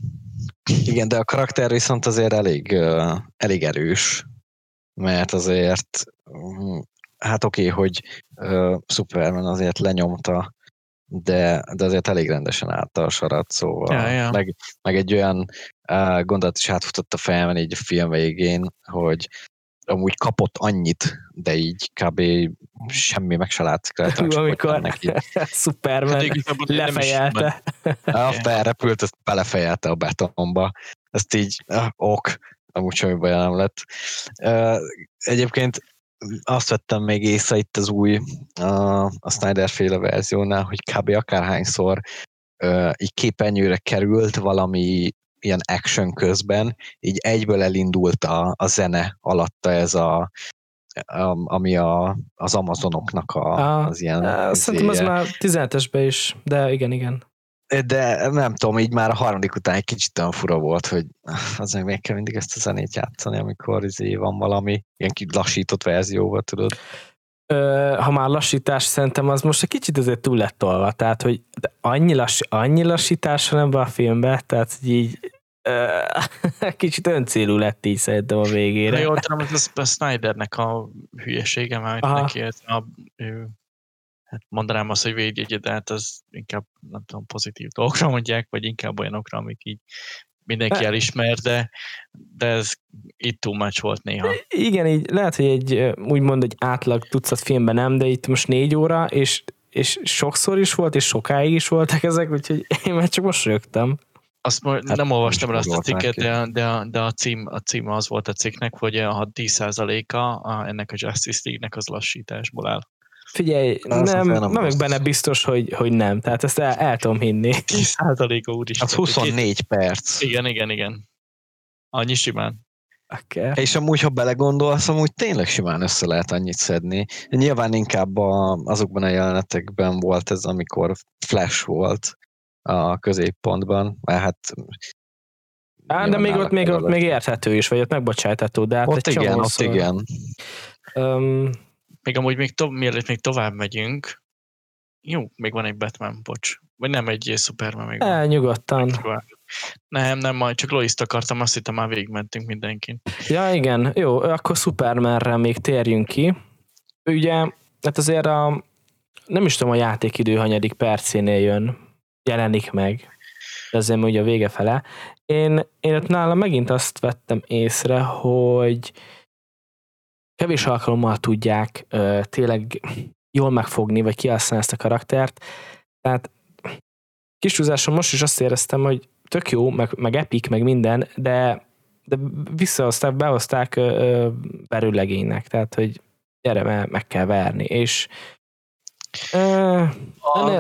Igen, de a karakter viszont azért elég, elég erős, mert azért... Hát oké, okay, hogy uh, Superman azért lenyomta, de, de azért elég rendesen állta a sarat, szóval ja, ja. Meg, meg egy olyan uh, gondolat is átfutott a fejemben így a film végén, hogy amúgy kapott annyit, de így kb. Semmi meg se látszik. Lehet, Hú, amikor neki. Superman hát, lefejelte. Felrepült, ezt belefejelte a betonba. Ezt így uh, ok, amúgy semmi baj nem lett. Uh, egyébként azt vettem még észre itt az új, a, a Snyder féle verziónál, hogy kb. Akárhányszor uh, így képernyőre került valami ilyen action közben, így egyből elindult a, a zene alatta ez a, a ami a, az Amazonoknak a, a, az ilyen... A, szerintem az már tizenhetesben is, de igen, igen. De nem tudom, így már a harmadik után egy kicsit olyan fura volt, hogy azért még kell mindig ezt a zenét játszani, amikor izé van valami ilyen lassított verzióval, tudod? Ö, ha már lassítás, szerintem az most egy kicsit azért túl lett tolva, tehát, hogy annyi, lass, annyi lassítás van ebben a filmben, tehát így ö, kicsit öncélú lett így szerintem a végére. Jól tudom, hogy ez a Snydernek a hülyesége, mert neki ez a... Ő... Hát mondanám azt, hogy védjegyed, de hát az inkább, nem tudom, pozitív dolgokra mondják, vagy inkább olyanokra, amik így mindenki elismer, de, de ez itt too much volt néha. Igen, így lehet, hogy egy úgymond egy átlag tucat filmben nem, de itt most négy óra, és, és sokszor is volt, és sokáig is voltak ezek, úgyhogy én már csak most rögtem. Azt hát nem olvastam el azt a cikket, de, de, de a, cím, a cím az volt a cikknek, hogy a tíz százaléka ennek a Justice League-nek az lassításból áll. Figyelj, nem, nem, nem vagyok benne biztos, hogy, hogy nem. Tehát ezt el, el tudom hinni. tíz százaléka úristen. Az huszonnégy perc. Igen, igen, igen. Annyi simán. Okay. És amúgy, ha belegondolsz, amúgy tényleg simán össze lehet annyit szedni. Nyilván inkább a, azokban a jelenetekben volt ez, amikor Flash volt a középpontban. Hát... Á, de még ott, még, ott még érthető is, vagy ott megbocsájtható. De hát ott igen, ott szor... igen. Um, Még amúgy, még to- mielőtt még tovább megyünk, jó, még van egy Batman, bocs. Vagy nem egy Superman még. El, nyugodtan. Nem, nem, majd csak Loist akartam, azt hittem már végigmentünk mindenkin. Ja, igen, jó, akkor Supermanre még térjünk ki. Ugye, hát azért a, nem is tudom a játékidő hanyadik percénél jön, jelenik meg, azért ugye a vége fele. Én, én ott nálam megint azt vettem észre, hogy kevés alkalommal tudják ö, tényleg jól megfogni, vagy kihasználni ezt a karaktert. Tehát kis túlzáson most is azt éreztem, hogy tök jó, meg, meg epik, meg minden, de, de visszahozták, behozták verőlegénynek. Tehát, hogy gyere, meg, meg kell verni. És ö, a, ne...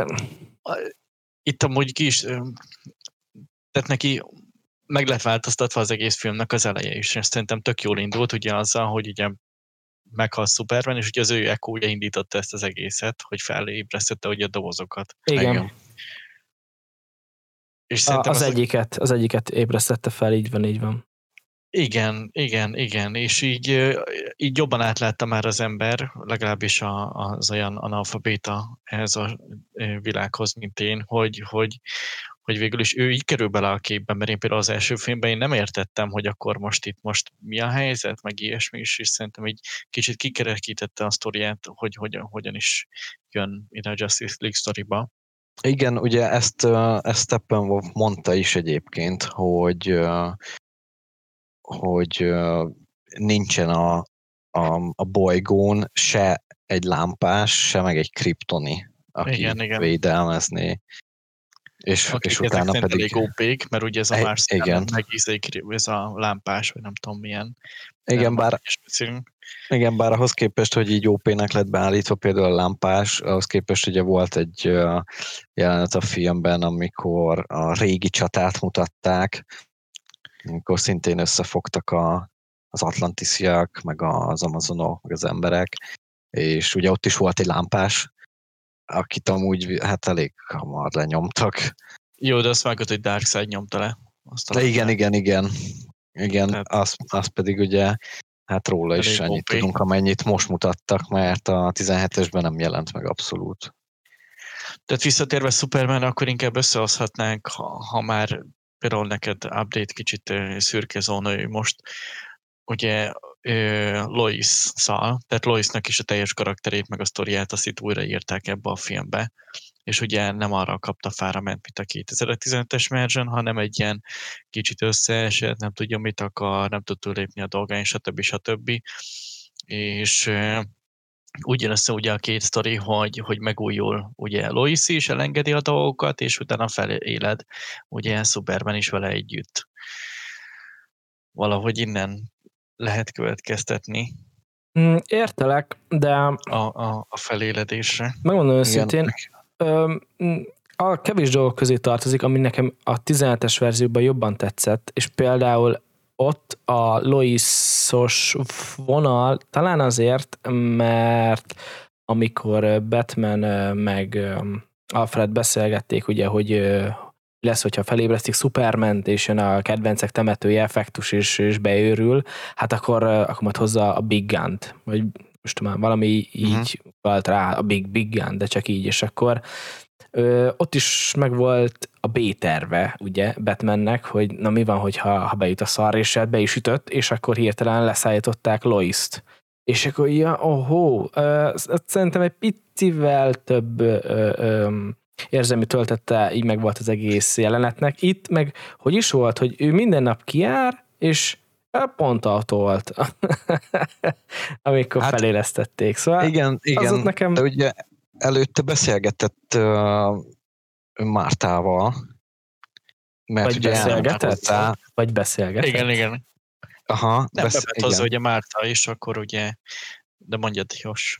a, itt amúgy ki is tehát neki meg lett változtatva az egész filmnek az eleje is. És szerintem tök jól indult, ugye azzal, hogy ugye meghal Superman, és ugye az ő ekója indította ezt az egészet, hogy felébresztette ugye a dobozokat. Igen. Engem. És a, az, az egyiket, az egyiket ébresztette fel, így van, így van. Igen, igen, igen, és így, így jobban átlátta már az ember, legalábbis a, az olyan analfabéta ehhez a világhoz, mint én, hogy, hogy, hogy végül is ő így kerül bele a képben, mert én például az első filmben én nem értettem, hogy akkor most itt most mi a helyzet, meg ilyesmi is, és szerintem így kicsit kikerekítette a sztoriát, hogy hogyan, hogyan is jön ide a Justice League sztoriba. Igen, ugye ezt, ezt Steppenwolf mondta is egyébként, hogy hogy nincsen a, a, a bolygón se egy lámpás, se meg egy kriptoni, aki igen, igen. védelmezni. És, és utána pedig... elég ó pék, mert ugye ez a Martian Manhunter, ez a lámpás, vagy nem tudom milyen. Igen, bár, igen, bár ahhoz képest, hogy így ó pének lett beállítva például a lámpás, ahhoz képest ugye volt egy jelenet a filmben, amikor a régi csatát mutatták, amikor szintén összefogtak a, az atlantisziak, meg az amazonok, meg az emberek, és ugye ott is volt egy lámpás, akit amúgy hát elég hamar lenyomtak. Jó, de azt vágod, hogy Darkseid nyomta le. Aztán igen, le. igen, igen, igen. Hát. Az, az pedig ugye, hát róla elég is annyit tudunk, amennyit most mutattak, mert a tizenhetesben nem jelent meg abszolút. Tehát visszatérve Superman, akkor inkább összehozhatnánk, ha, ha már például neked update kicsit szürke zóna most, ugye Lois-szal, tehát Loisnak is a teljes karakterét, meg a sztoriát, azt itt újraírták ebbe a filmbe, és ugye nem arra kapta fára ment, mint a kétezer-tizenötös version, hanem egy ilyen kicsit összeesett, nem tudja mit akar, nem tud túllépni a dolgán, stb. stb. És úgy jön össze ugye a két sztori, hogy, hogy megújul ugye Lois is, elengedi a dolgokat, és utána feléled ugye Superman is vele együtt. Valahogy innen lehet következtetni. Értelek, de... A, a, a feléledésre. Megmondom őszintén, a kevés dolgok közé tartozik, ami nekem a tizenhetes verzióban jobban tetszett, és például ott a Loisos vonal talán azért, mert amikor Batman meg Alfred beszélgették, ugye, hogy lesz, hogyha felébresztik Supermant, és jön a kedvencek temetője effektus, és, és beőrül, hát akkor, akkor majd hozza a Big Gunt, vagy most már valami így vált uh-huh. rá, a Big Big Gun, de csak így, és akkor ö, ott is megvolt a B-terve, ugye, Batmannek, hogy na mi van, hogyha ha bejut a szar, és be is ütött, és akkor hirtelen leszállították Loist. És akkor ilyen, ja, ohó, ö, szerintem egy picivel több ö, ö, érzelmi töltette, így meg volt az egész jelenetnek. Itt meg, hogy is volt, hogy ő minden nap kijár, és pont autolt, amikor hát, felélesztették. Szóval igen, igen, nekem... de ugye előtte beszélgetett uh, Mártával, mert vagy ugye beszélgetett? Vagy beszélgetett? Igen, igen. Aha, nem besz... bevett hozzá, ugye Márta is, akkor ugye, de mondjad, Joss.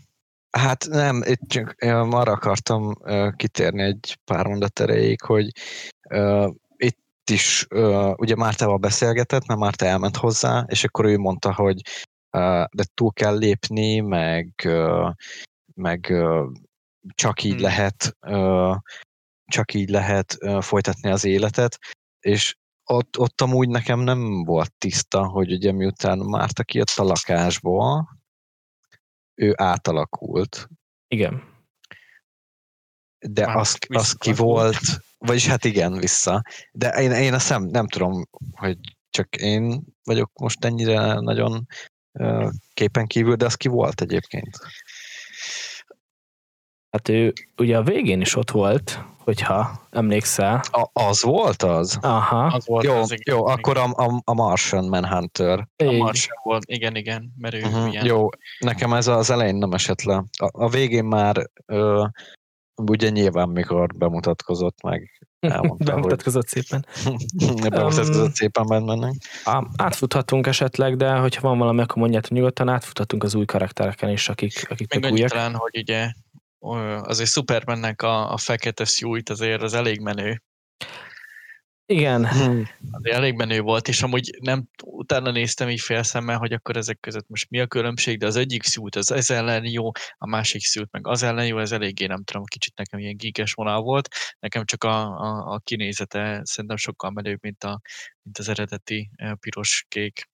Hát nem, itt csak arra akartam uh, kitérni egy pár mondat erejéig, hogy uh, itt is, uh, ugye Mártával beszélgetett, mert Márta elment hozzá, és akkor ő mondta, hogy uh, de túl kell lépni, meg, uh, meg uh, csak így hmm. lehet, uh, csak így lehet uh, folytatni az életet, és ott, ott amúgy nekem nem volt tiszta, hogy ugye miután Márta kijött a lakásból, ő átalakult. Igen. De az, az ki volt, vagyis hát igen, vissza. De én, én azt nem, nem tudom, hogy csak én vagyok most ennyire nagyon uh, képen kívül, de az ki volt egyébként. Hát ő ugye a végén is ott volt, hogyha emlékszel. A, az volt az? Aha. Az volt jó, az, igen, jó igen. Akkor a, a, a Martian Manhunter. Ég. A Martian volt, igen, igen, mert ő uh-huh. ilyen. Jó, nekem ez az elején nem esett le. A, a végén már ö, ugye nyilván mikor bemutatkozott meg. Elmondta, bemutatkozott hogy... szépen. bemutatkozott um, szépen bennem. Átfuthatunk esetleg, de hogyha van valami, akkor mondjátok nyugodtan, átfuthatunk az új karaktereken is, akik, akik még újak. Talán, hogy ugye azért Supermannek a, a fekete szjújt azért az elég menő. Igen. Hmm. Azért elég menő volt, és amúgy nem utána néztem így félszemmel, hogy akkor ezek között most mi a különbség, de az egyik szjút az ez ellen jó, a másik szjút meg az ellen jó, ez eléggé nem tudom, kicsit nekem ilyen giges vonal volt. Nekem csak a, a, a kinézete szerintem sokkal menőbb, mint, a, mint az eredeti piros-kék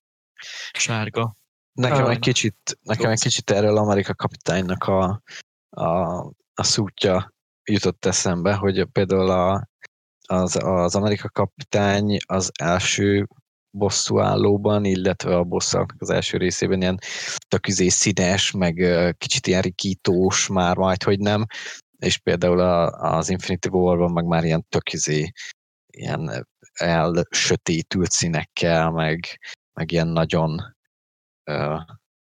sárga. Nekem, ah, egy, kicsit, nekem egy kicsit erről Amerika kapitánynak a a, a szútja jutott eszembe, hogy például a, az, az Amerika kapitány az első bosszúállóban, illetve a bosszúnak az első részében ilyen tök üzé színes, meg kicsit ilyen rikítós már majd, hogy nem, és például a, az Infinity War-ban meg már ilyen tök üzé, ilyen elsötétült színekkel, meg, meg ilyen nagyon uh,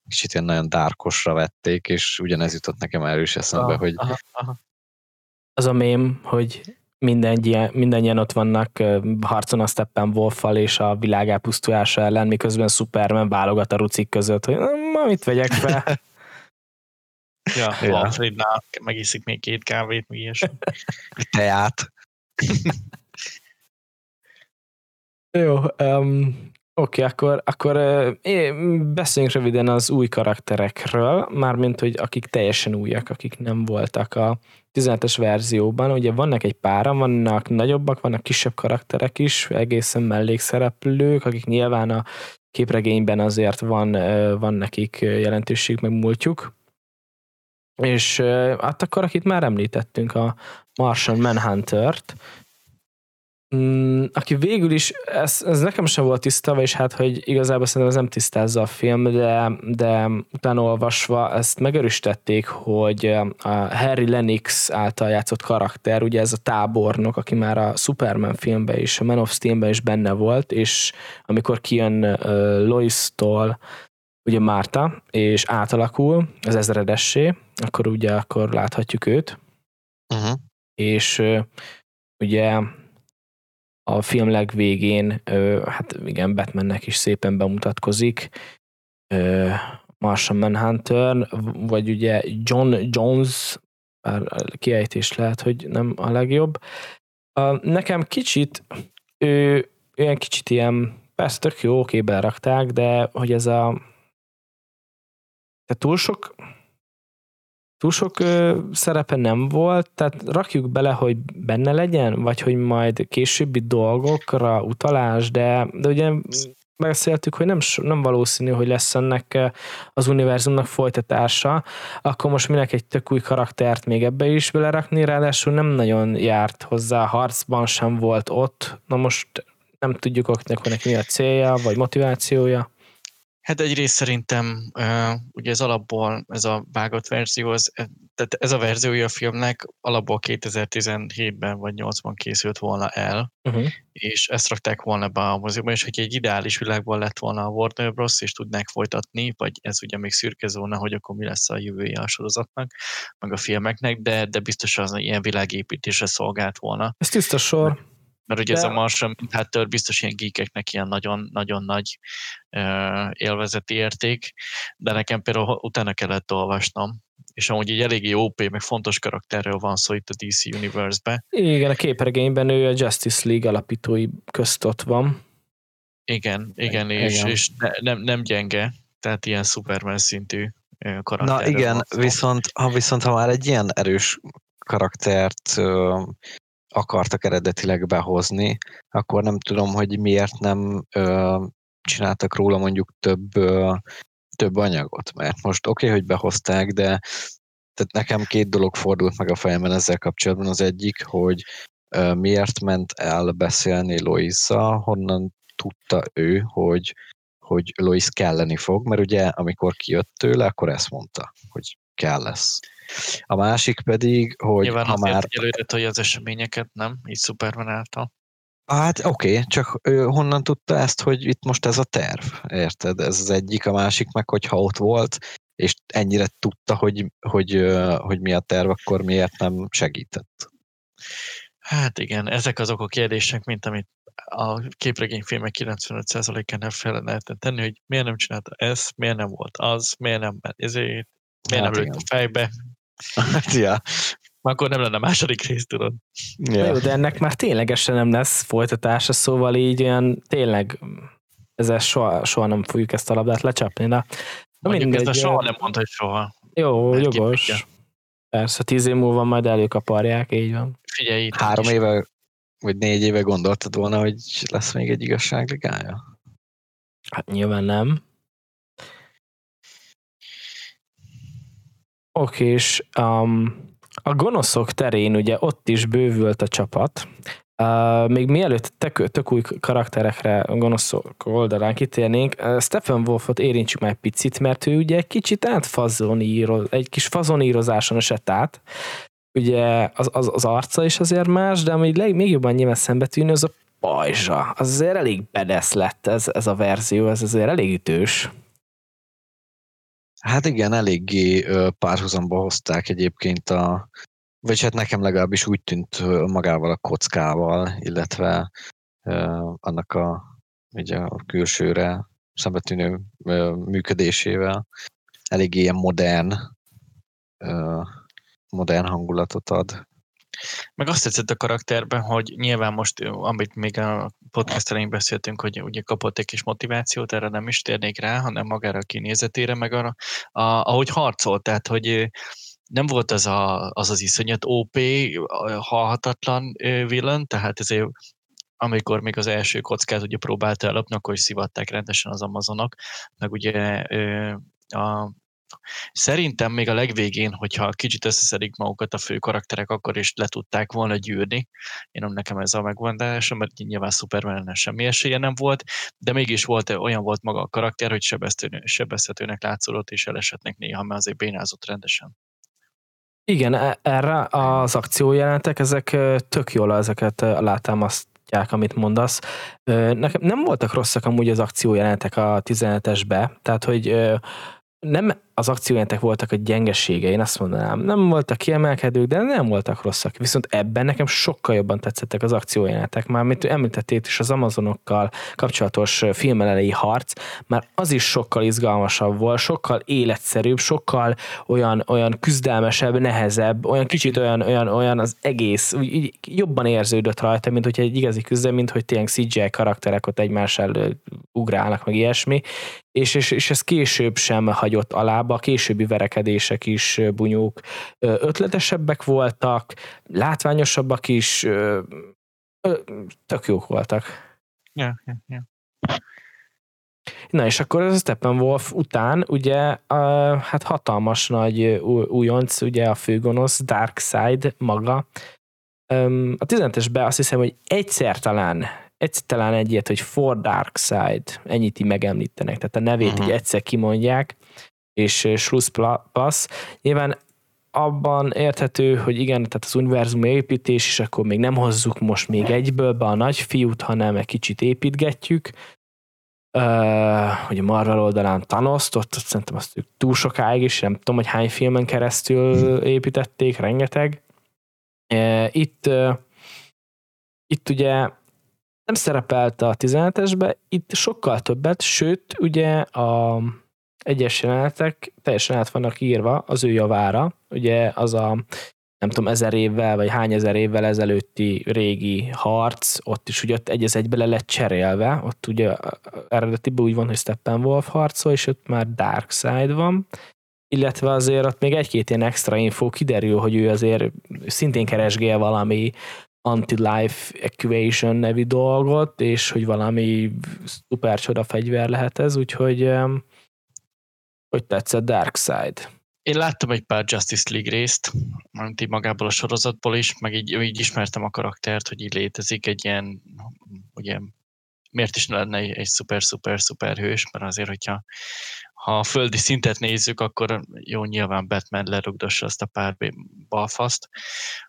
kicsit ilyen nagyon dárkosra vették, és ugyanez jutott nekem erős eszembe, ah, hogy... Aha, aha. Az a mém, hogy mindannyian minden ott vannak harcon a Steppenwolffal és a világ elpusztulása ellen, miközben Superman válogat a rucik között, hogy ma mit vegyek fel? Ja, Alfrednál megiszik még két kávét, meg ilyesmi. Teát. Jó, um... Oké, okay, akkor, akkor beszéljünk röviden az új karakterekről, mármint, hogy akik teljesen újak, akik nem voltak a tizenhetes verzióban. Ugye vannak egy páran, vannak nagyobbak, vannak kisebb karakterek is, egészen mellékszereplők, akik nyilván a képregényben azért van, van nekik jelentőség, meg múltjuk. És hát akkor, akit már említettünk, a Martian Manhuntert, aki végül is, ez, ez nekem sem volt tiszta, és hát, hogy igazából szerintem ez nem tisztázza a film, de, de utána olvasva ezt megerősítették, hogy a Harry Lennox által játszott karakter, ugye ez a tábornok, aki már a Superman filmben is, a Man of Steel-ben is benne volt, és amikor kijön uh, Lois-tól, ugye Márta, és átalakul az ezredessé, akkor ugye akkor láthatjuk őt, uh-huh. és uh, ugye a film legvégén, hát igen, Batmannek is szépen bemutatkozik Martian Manhunter, vagy ugye John Jones bár kiejtés lehet, hogy nem a legjobb. Nekem kicsit, ő, ilyen kicsit ilyen, persze tök jó, oké, berakták, de hogy ez a tehát túl sok túl sok ö, szerepe nem volt, tehát rakjuk bele, hogy benne legyen, vagy hogy majd későbbi dolgokra utalás, de, de ugye megbeszéltük, hogy nem, nem valószínű, hogy lesz ennek az univerzumnak folytatása, akkor most minek egy tök új karaktert még ebbe is belerakni, ráadásul nem nagyon járt hozzá, harcban sem volt ott, na most nem tudjuk oknak, hogy neki mi a célja, vagy motivációja. Hát egyrészt szerintem ugye ez alapból, ez a vágott verzió, ez, tehát ez a verziója a filmnek alapból kétezer-tizenhétben vagy nyolcban készült volna el, uh-huh. és ezt rakták volna be a moziban, és hogyha egy ideális világban lett volna a Warner Bros, és tudnák folytatni, vagy ez ugye még szürke zóna, hogy akkor mi lesz a jövője a sorozatnak, meg a filmeknek, de, de biztos az ilyen világépítésre szolgált volna. Ez tiszta sor. Mert ugye de... ez a Martian Manhunter biztos ilyen geekeknek ilyen nagyon-nagyon nagy uh, élvezeti érték, de nekem például utána kellett olvasnom, és amúgy egy eléggé o pé, meg fontos karakterről van szó itt a dé cé Universe-be. Igen, a képregényben ő a Justice League alapítói közt ott van. Igen, igen, igen. és, és ne, nem, nem gyenge, tehát ilyen Superman szintű karakterről. Na igen, viszont ha, viszont ha már egy ilyen erős karaktert... akartak eredetileg behozni, akkor nem tudom, hogy miért nem ö, csináltak róla mondjuk több, ö, több anyagot, mert most oké, okay, hogy behozták, de tehát nekem két dolog fordult meg a fejemben ezzel kapcsolatban. Az egyik, hogy ö, miért ment el beszélni Lois-szal, honnan tudta ő, hogy, hogy Lois kelleni fog, mert ugye amikor kijött tőle, akkor ezt mondta, hogy kell lesz. A másik pedig, hogy nyilván ha már... Nyilván hogy az eseményeket, nem? Így Superman által. Hát oké, okay, csak honnan tudta ezt, hogy itt most ez a terv, érted? Ez az egyik, a másik meg, hogyha ott volt, és ennyire tudta, hogy, hogy, hogy mi a terv, akkor miért nem segített? Hát igen, ezek azok a kérdések, mint amit a képregényfilmek kilencvenöt százalékánál fel lehetne tenni, hogy miért nem csinálta ezt, miért nem volt az, miért nem ment ezért, miért nem lőtt a fejbe? Hát, ja. Akkor nem lenne a második rész, tudod. Ja. Jó, de ennek már ténylegesen nem lesz folytatása, szóval így olyan tényleg ezzel soha, soha nem fogjuk ezt a labdát lecsapni. Na, mondjuk mindegy, ezt a soha nem mondta, hogy soha. Jó, jogos. Persze, tíz év múlva majd előkaparják, így van. Figyelj, három éve, vagy négy éve gondoltad volna, hogy lesz még egy igazságligája? Hát nyilván nem. Oké, okay, és um, a gonoszok terén ugye ott is bővült a csapat. Uh, még mielőtt tök, tök új karakterekre a gonoszok oldalán kitérnénk, uh, Steppenwolfot érintsük már picit, mert ő ugye kicsit átfazoníroz, egy kis fazonírozáson esett át. Ugye az, az, az arca is azért más, de ami leg, még jobban nyilván szembetűnő, az a pajzsa. Az azért elég bedesz lett ez, ez a verzió, ez azért elég ütős. Hát igen, eléggé párhuzamba hozták egyébként a, vagy hát nekem legalábbis úgy tűnt magával a kockával, illetve annak a, ugye a külsőre szembetűnő működésével. Eléggé ilyen modern, modern hangulatot ad. Meg azt tetszett a karakterben, hogy nyilván most, amit még a podcast elején beszéltünk, hogy ugye kapott egy kis motivációt, erre nem is térnék rá, hanem magára a kinézetére, meg arra, a, ahogy harcolt, tehát hogy nem volt az a, az, az iszonyat o pé, halhatatlan villain, tehát ezért amikor még az első kockát ugye próbálta ellopni, akkor is szivatták rendesen az amazonok, meg ugye a szerintem még a legvégén, hogyha kicsit összeszedik magukat a fő karakterek, akkor is le tudták volna gyűrni. Én nem nekem ez a meggondolásom, mert nyilván Superman semmi esélye nem volt, de mégis volt, olyan volt maga a karakter, hogy sebezhető, sebezhetőnek látszódott, és elesetnek néha, mert azért bénázott rendesen. Igen, erre az akciójelenetek, ezek tök jól ezeket látámasztják, amit mondasz. Nekem nem voltak rosszak amúgy az akciójelenetek a tizenhetesbe, tehát hogy nem az akciójáték voltak a gyengesége, én azt mondanám, nem voltak kiemelkedők, de nem voltak rosszak. Viszont ebben nekem sokkal jobban tetszettek az akciójáték. Már mint említették is, az Amazonokkal kapcsolatos filmelelei harc, már az is sokkal izgalmasabb volt, sokkal életszerűbb, sokkal olyan, olyan küzdelmesebb, nehezebb, olyan kicsit olyan, olyan, olyan az egész, úgy, jobban érződött rajta, mint hogyha egy igazi küzdelem, mint hogy tényleg cé gé í karakterek ott egymás elől ugrálnak, meg ilyesmi. És, és, és ez később sem hagyott alába, a későbbi verekedések is bunyók, ötletesebbek voltak, látványosabbak is, ö, ö, tök jók voltak. Yeah, yeah, yeah. Na és akkor az a Steppenwolf után ugye a, hát hatalmas nagy újonc, ugye a főgonosz, Darkseid maga. A tizenhetesben azt hiszem, hogy egyszer talán egyszerűen egy ilyet, hogy For Darkseid, ennyit így megemlítenek, tehát a nevét uh-huh. így egyszer kimondják, és Schlusspass. Nyilván abban érthető, hogy igen, tehát az univerzum építés, és akkor még nem hozzuk most még egyből be a nagyfiút, hanem egy kicsit építgetjük. Uh, hogy a Marvel oldalán Thanost, ott, ott szerintem azt túl sokáig is, nem tudom, hogy hány filmen keresztül építették, rengeteg. Uh, itt, uh, itt ugye nem szerepelt a tizenhetesbe, itt sokkal többet, sőt, ugye a egyes jelenetek teljesen át vannak írva az ő javára, ugye az a nem tudom, ezer évvel, vagy hány ezer évvel ezelőtti régi harc, ott is ugye ott egy az egybe le lett cserélve, ott ugye eredetiben úgy van, hogy Steppenwolf harcol, és ott már Darkseid van, illetve azért ott még egy-két ilyen extra infó kiderül, hogy ő azért szintén keresgél valami Anti-Life Equation nevű dolgot, és hogy valami szuper csoda fegyver lehet ez, úgyhogy hogy tetszett Darkseid. Én láttam egy pár Justice League részt, mint így magából a sorozatból is, meg így, így ismertem a karaktert, hogy így létezik egy ilyen, ugye, miért is lenne egy, egy szuper-szuper-szuper hős, mert azért, hogyha ha a földi szintet nézzük, akkor jó, nyilván Batman lerugdossa azt a pár balfaszt,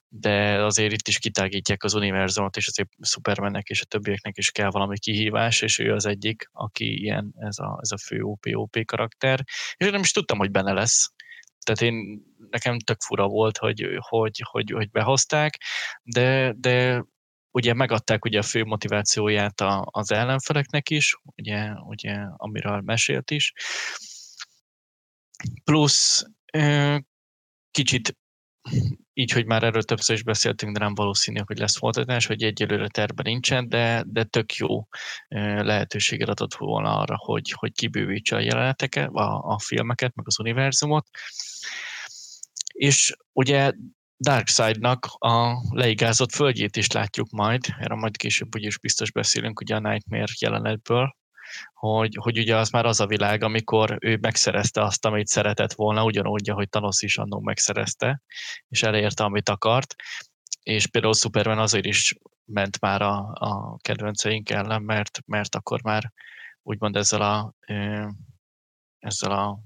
de azért itt is kitágítják az univerzumot, és azért Supermannek és a többieknek is kell valami kihívás, és ő az egyik, aki ilyen, ez a, ez a fő ó pé ó pé karakter, és én nem is tudtam, hogy benne lesz. Tehát én, nekem tök fura volt, hogy, hogy, hogy, hogy behozták, de, de ugye megadták ugye a fő motivációját a, az ellenfeleknek is, ugye, ugye, amiről mesélt is. Plusz kicsit így, hogy már erről többször is beszéltünk, de nem valószínű, hogy lesz folytatás, hogy egyelőre terve nincsen, de, de tök jó lehetőséget adott volna arra, hogy, hogy kibővítse a jeleneteket, a, a filmeket, meg az univerzumot. És ugye Darkseidnak a leigázott földjét is látjuk majd, erről majd később úgyis biztos beszélünk ugye a Nightmare jelenetből, Hogy, hogy ugye az már az a világ, amikor ő megszerezte azt, amit szeretett volna, ugyanúgy, ahogy Thanos is annó megszerezte, és elérte, amit akart, és például Superman azért is ment már a, a kedvenceink ellen, mert, mert akkor már úgymond ezzel a ezzel a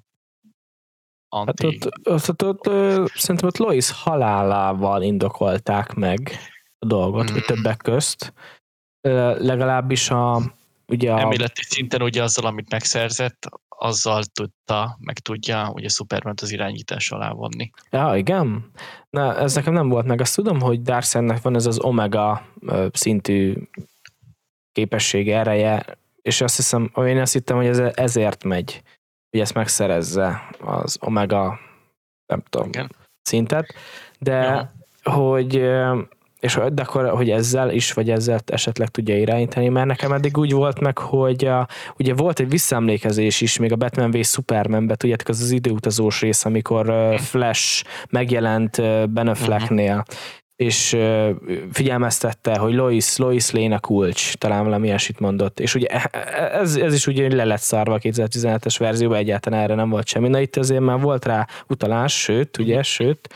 anti... Hát ott, ott, ott, ott, ott szerintem ott Lois halálával indokolták meg a dolgot, mm. többek közt. Legalábbis a ugye a... Emléleti szinten ugye azzal, amit megszerzett, azzal tudta, meg tudja, hogy a Superman-t az irányítás alá vonni. Ja, igen. Na, ez nekem nem volt meg. Azt tudom, hogy Darkseidnek van ez az omega szintű képessége, ereje, és azt hiszem, én azt hittem, hogy ez ezért megy, hogy ezt megszerezze az omega nem tudom, igen. szintet, de ja. hogy... És de akkor, hogy ezzel is, vagy ezzel esetleg tudja irányítani, mert nekem eddig úgy volt meg, hogy a, ugye volt egy visszaemlékezés is, még a Batman v Supermanben, tudjátok, az az időutazós rész, amikor Flash megjelent Ben Afflecknél, és figyelmeztette, hogy Lois, Lois Lane a kulcs, talán valami ilyesmit mondott, és ugye ez, ez is ugye le lett szarva a kétezer-tizenhetes verzióban, egyáltalán erre nem volt semmi, na itt azért már volt rá utalás, sőt, ugye, sőt,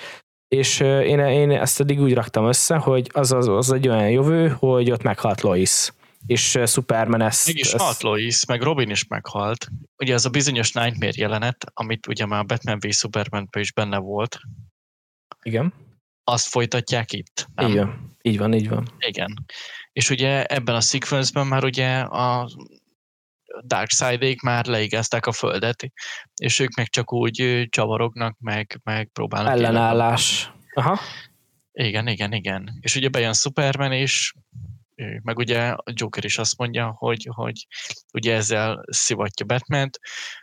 és én, én ezt eddig úgy raktam össze, hogy az, az, az egy olyan jövő, hogy ott meghalt Lois, és Superman ezt... Mégis ezt... halt Lois, meg Robin is meghalt. Ugye az a bizonyos Nightmare jelenet, amit ugye már Batman v Supermanben is benne volt. Igen. Azt folytatják itt, nem? Így van, így van. Így van. Igen. És ugye ebben a sequence-ben már ugye a... Darkseidék már leigázták a Földet, és ők meg csak úgy csavarognak, meg, meg próbálnak... Ellenállás. Aha. Igen, igen, igen. És ugye bejön Superman is, meg ugye a Joker is azt mondja, hogy, hogy ugye ezzel szivatja Batmant,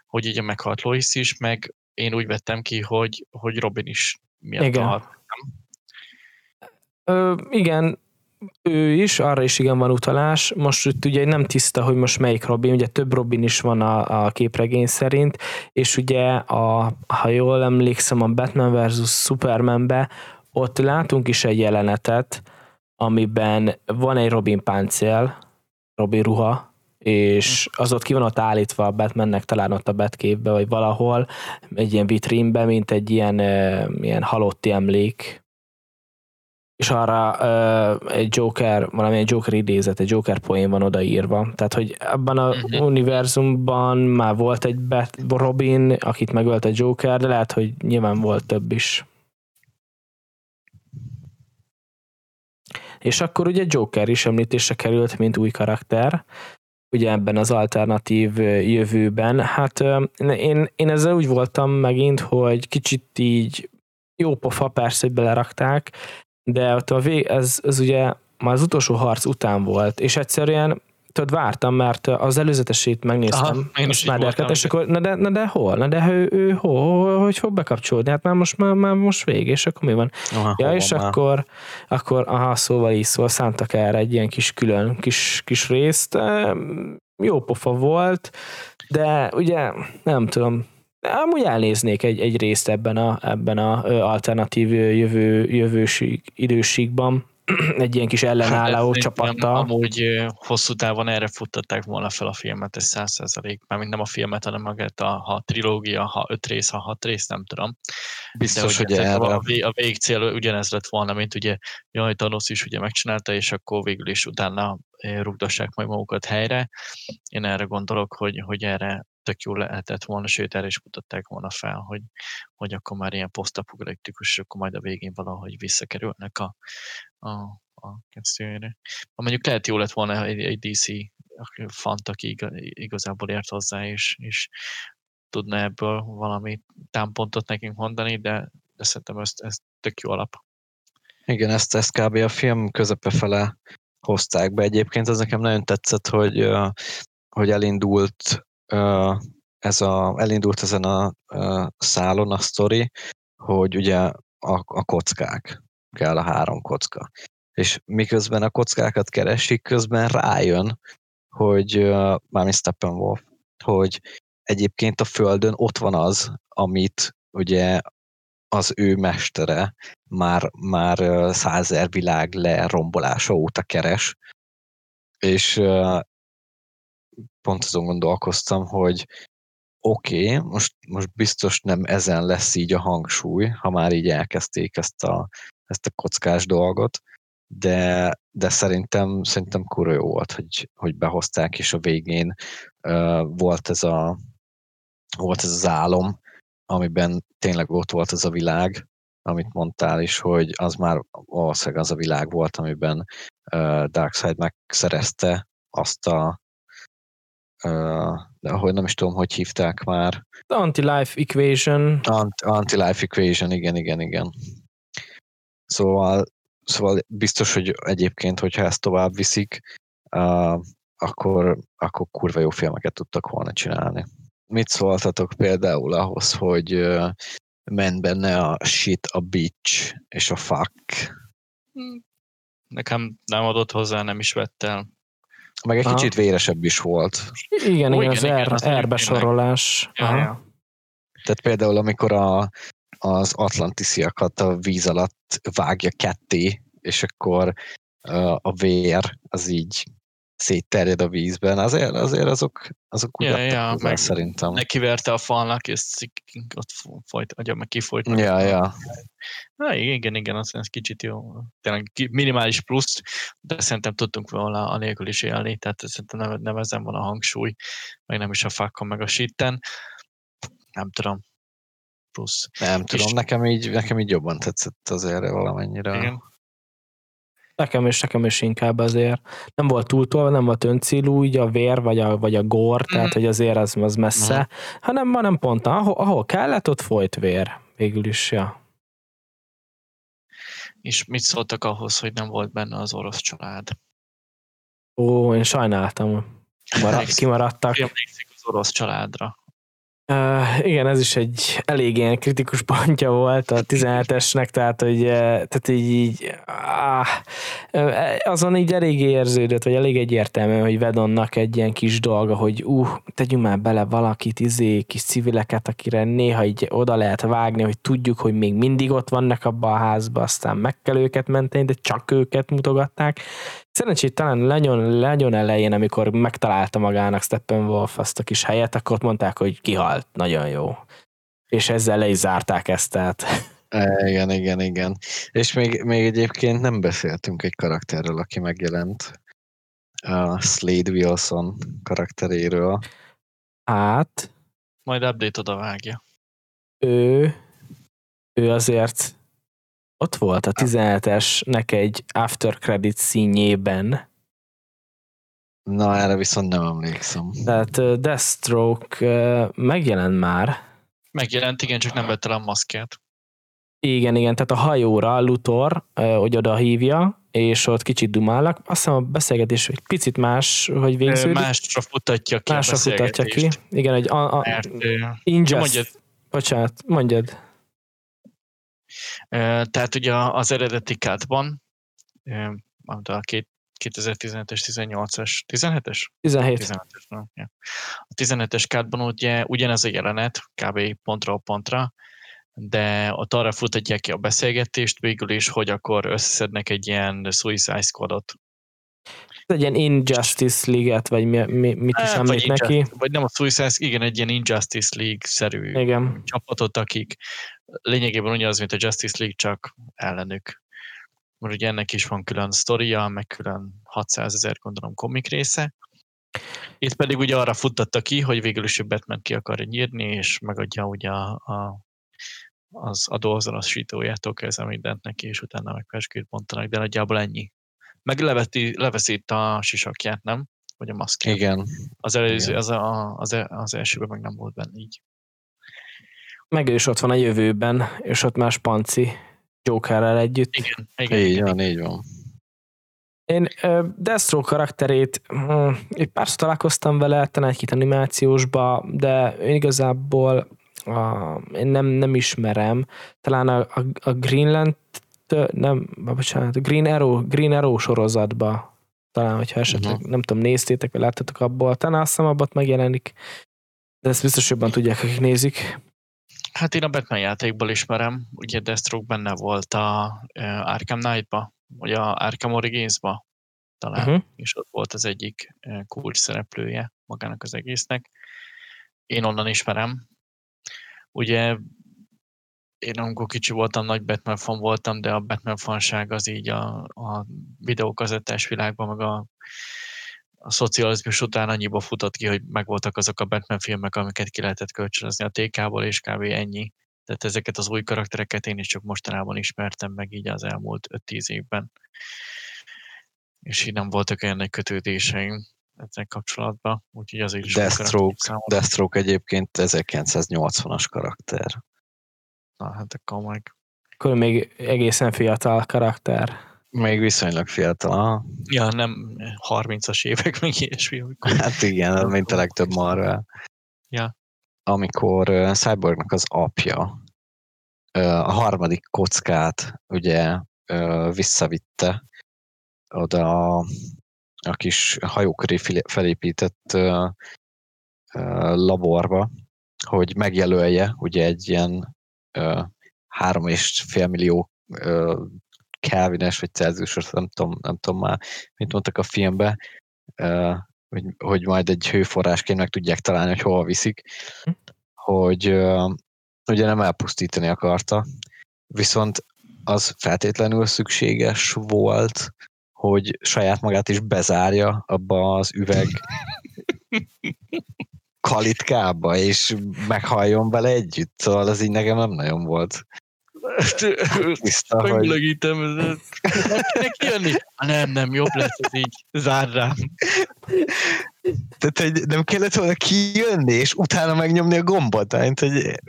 hogy ugye meghalt Lois is, meg én úgy vettem ki, hogy, hogy Robin is miatt igen. halt. Ö, igen, ő is, arra is igen van utalás. Most itt ugye nem tiszta, hogy most melyik Robin, ugye több Robin is van a, a képregény szerint, és ugye a, ha jól emlékszem, a Batman versus. Supermanbe ott látunk is egy jelenetet, amiben van egy Robin páncél, Robin ruha, és az ott ki van ott állítva a Batmannek, talán ott a Batcave-be, vagy valahol, egy ilyen vitrínbe, mint egy ilyen, ilyen halotti emlék. És arra uh, egy Joker, valamilyen Joker idézet, egy Joker poén van odaírva. Tehát, hogy abban a uh-huh. univerzumban már volt egy Bat- Robin, akit megölt a Joker, de lehet, hogy nyilván volt több is. És akkor ugye Joker is említésre került, mint új karakter, ugye ebben az alternatív jövőben. Hát én, én ezzel úgy voltam megint, hogy kicsit így jó pofa, persze, hogy belerakták, de ott a vég, ez, ez ugye már az utolsó harc után volt, és egyszerűen tudod, vártam, mert az előzetesét megnéztem, Aha, a Snyder Cut, és akkor, na de, na de hol, na de ő, ő hol, hogy fog bekapcsolódni, hát már most, már, már most vég, és akkor mi van? Aha, ja, és már. akkor, akkor aha, szóval így szól, szántak erre egy ilyen kis külön, kis, kis részt, jó pofa volt, de ugye, nem tudom, amúgy elnéznék egy, egy részt ebben a, ebben a alternatív jövő, jövőség, időségben, egy ilyen kis ellenálló csapattal. Amúgy hosszú távon erre futtatták volna fel a filmet, ez száz százalék. Mármint nem a filmet, hanem magát a, a trilógia, ha öt rész, ha hat rész, nem tudom. Biztos, de, hogy erre. A, a végcél ugyanez lett volna, mint ugye jaj, Thanos is ugye megcsinálta, és akkor végül is utána rugdassák majd magukat helyre. Én erre gondolok, hogy, hogy erre tök jól lehetett volna, sőt, erre is mutatták volna fel, hogy, hogy akkor már ilyen posztapokaliptikus, akkor majd a végén valahogy visszakerülnek a, a, a kezdőjére. Mondjuk lehet jó lett volna egy, egy dé cé fant, aki igazából ért hozzá, és, és tudna ebből valami támpontot nekünk mondani, de, de szerintem ez, ez tök jó alap. Igen, ezt, ezt kb. A film közepe fele hozták be. Egyébként az nekem nagyon tetszett, hogy, hogy elindult ez a, elindult ezen a, a szálon a sztori, hogy ugye a, a kockák, kell a három kocka. És miközben a kockákat keresik, közben rájön, hogy mármint Steppenwolf, hogy egyébként a Földön ott van az, amit ugye az ő mestere már, már százer világ lerombolása óta keres, és pont azon gondolkoztam, hogy oké, okay, most, most biztos nem ezen lesz így a hangsúly, ha már így elkezdték ezt a, ezt a kockás dolgot, de, de szerintem, szerintem kurva jó volt, hogy, hogy behozták, és a végén uh, volt, ez a, volt ez az álom, amiben tényleg ott volt ez a világ, amit mondtál is, hogy az már valószínűleg az a világ volt, amiben uh, Darkseid megszerezte azt a de ahogy nem is tudom, hogy hívták már. Anti-Life Equation. Ant- Anti-Life Equation, igen, igen, igen. Szóval, szóval biztos, hogy egyébként, hogyha ezt tovább viszik, uh, akkor, akkor kurva jó filmeket tudtak volna csinálni. Mit szóltatok például ahhoz, hogy uh, ment benne a shit, a bitch és a fuck? Nekem nem adott hozzá, nem is vett el. Meg egy Aha. kicsit véresebb is volt. Igen, Ó, igen, az igen, az R-besorolás. Tehát például, amikor a, az atlantisziakat a víz alatt vágja ketté, és akkor a vér az így szétterjed a vízben, azért, azért azok, azok úgy ja, adtak ja, meg szerintem. Nekiverte a falnak, és ott folyt, agya meg kifolyt. Meg ja, ja. Na, igen, igen, az, az kicsit jó. Tényleg minimális plusz, de szerintem tudtunk volna anélkül is élni, tehát szerintem nem ezen van a hangsúly, meg nem is a fákon, meg a shitten. Nem tudom. Plusz. Nem tudom, és... nekem, így, nekem így jobban tetszett azért valamennyire. Igen. Nekem is, nekem is inkább azért. Nem volt túltolva, nem volt öncélú, így a vér, vagy a, vagy a gór, mm. tehát hogy azért az, az messze, mm. hanem, hanem pont ahol, ahol kellett, ott folyt vér. Végül is, ja. És mit szóltak ahhoz, hogy nem volt benne az orosz család? Ó, én sajnáltam. Kimaradt, kimaradtak. Emlékszik az orosz családra. Uh, igen, ez is egy elég ilyen kritikus pontja volt a tizenhetesnek, tehát, hogy, tehát így, így áh, azon így elég érződött, vagy elég egyértelmű, hogy Whedonnak egy ilyen kis dolga, hogy ú, uh, tegyünk már bele valakit, izé, kis civileket, akire néha így oda lehet vágni, hogy tudjuk, hogy még mindig ott vannak abban a házban, aztán meg kell őket menteni, de csak őket mutogatták. Szerencsét talán nagyon, nagyon elején, amikor megtalálta magának Steppenwolf azt a kis helyet, akkor mondták, hogy kihalt, nagyon jó. És ezzel le is zárták ezt, tehát. É, igen, igen, igen. És még, még egyébként nem beszéltünk egy karakterről, aki megjelent. A Slade Wilson karakteréről. Hát. Majd update oda vágja. Ő, ő azért... Ott volt a tizenhetesnek egy after credit színjében. Na, erre viszont nem emlékszem. Tehát Deathstroke megjelent már. Megjelent, igen, csak nem vett el a maszkját. Igen, igen, tehát a hajóra Luthor, hogy oda hívja, és ott kicsit dumálnak. Azt hiszem a beszélgetés egy picit más, hogy végződik. Másra futatja ki Másra a futatja ki. Igen, hogy a... a Mert, ingest, mondjad. Bocsánat, mondjad. Tehát ugye az eredeti cutban, a kétezer-tizenhetes, tizennyolcas, tizenhetes? tizenhetes. A tizenhetes cutban ugye ugyanez a jelenet, kb. Pontról pontra, de ott arra futatják ki a beszélgetést végül is, hogy akkor összeszednek egy ilyen Suicide Squadot. Ez egy ilyen Injustice League-et, vagy mi, mi, mit is említ neki? Injustice, vagy nem a Suicide, igen, egy ilyen Injustice League-szerű igen. csapatot, akik lényegében ugyanaz, mint a Justice League, csak ellenük. Mert ugye ennek is van külön sztoria, meg külön hatszázezer gondolom komik része. Itt pedig ugye arra futtatta ki, hogy végül is Batman ki akarja nyírni, és megadja ugye a, a, az adóazonosítójától kezdve mindent neki, és utána meg perskőt bontanak, de nagyjából ennyi. Meg leveti, leveszít a sisakját, nem? Vagy a maszkját. Igen. Az előző, az, a, az, az elsőben meg nem volt benne így. Meg ő is ott van a jövőben, és ott más panci Jokerrel együtt. Igen, igen. Így van, így van. Én Deathstroke karakterét, egy párszor találkoztam vele, talán egy-két animációsba, de én igazából a, én nem, nem ismerem. Talán a, a, a Greenland nem, bocsánat, Green Arrow, Green Arrow sorozatba talán, hogyha esetleg, uh-huh. nem tudom, néztétek, vagy láttatok abból, talán azt hiszem, abban megjelenik, de ezt biztos jobban tudják, akik nézik. Hát én a Batman játékból ismerem, ugye Deathstroke benne volt a Arkham Knight-ba, vagy a Arkham Origins-ba talán, uh-huh. és ott volt az egyik kulcs szereplője magának az egésznek. Én onnan ismerem. Ugye én amikor kicsi voltam, nagy Batman fan voltam, de a Batman fanság az így a, a videókazettás világban, meg a, a szocializmus után annyiba futott ki, hogy megvoltak azok a Batman filmek, amiket ki lehetett kölcsönözni a té ká-ból, és kb. Ennyi. Tehát ezeket az új karaktereket én is csak mostanában ismertem meg így az elmúlt öt-tíz évben. És így nem voltak olyan nagy kötődéseim ezzel kapcsolatban. Úgyhogy az is Deathstroke, Deathstroke egyébként ezerkilencszáznyolcvanas karakter. Na, hát akkor meg... Akkor még egészen fiatal karakter. Még viszonylag fiatal. Ja, nem harmincas évek, meg ilyesmi. Amikor... Hát igen, mint a legtöbb Marvel. Ja. Amikor uh, Cyborgnak az apja uh, a harmadik kockát ugye uh, visszavitte oda a, a kis hajóköré felépített uh, uh, laborba, hogy megjelölje ugye egy ilyen három és fél millió uh, kelvines vagy celsiusos, nem tudom, nem tudom már, mint mondtak a filmben, uh, hogy, hogy majd egy hőforrásként meg tudják találni, hogy hova viszik, hm. hogy uh, ugye nem elpusztítani akarta, viszont az feltétlenül szükséges volt, hogy saját magát is bezárja abba az üveg kalitkába, és meghalljon bele együtt, szóval ez így nekem nem nagyon volt Megülögítem. Kinek jönni? Nem, nem, jobb lesz, ez így zár rám. Tehát, hogy nem kellett volna kijönni, és utána megnyomni a gombot? Hát, hogy...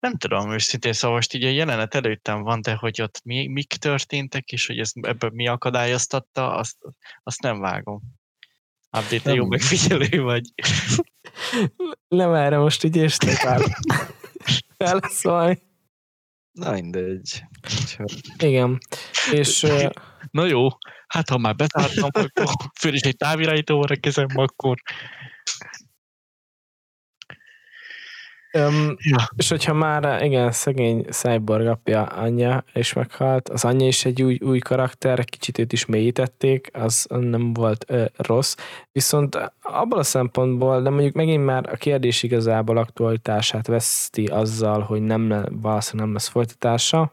Nem tudom, őszintén szóval most így a jelenet előttem van, de hogy ott mi, mik történtek, és hogy ez, ebből mi akadályoztatta, azt, azt nem vágom. Update, te jó megfigyelő vagy. Nem erre most így érztékál. Felszólj. Na mindegy. Igen. És, na jó, hát ha már betártam, akkor föl is egy távirányítóra kezem, akkor... Um, ja. És hogyha már igen, szegény Cyborg apja anyja is meghalt, az anyja is egy új, új karakter, kicsit őt is mélyítették, az nem volt ö, rossz, viszont abból a szempontból, de mondjuk megint már a kérdés igazából aktualitását veszti azzal, hogy nem le, valószínűleg nem lesz folytatása,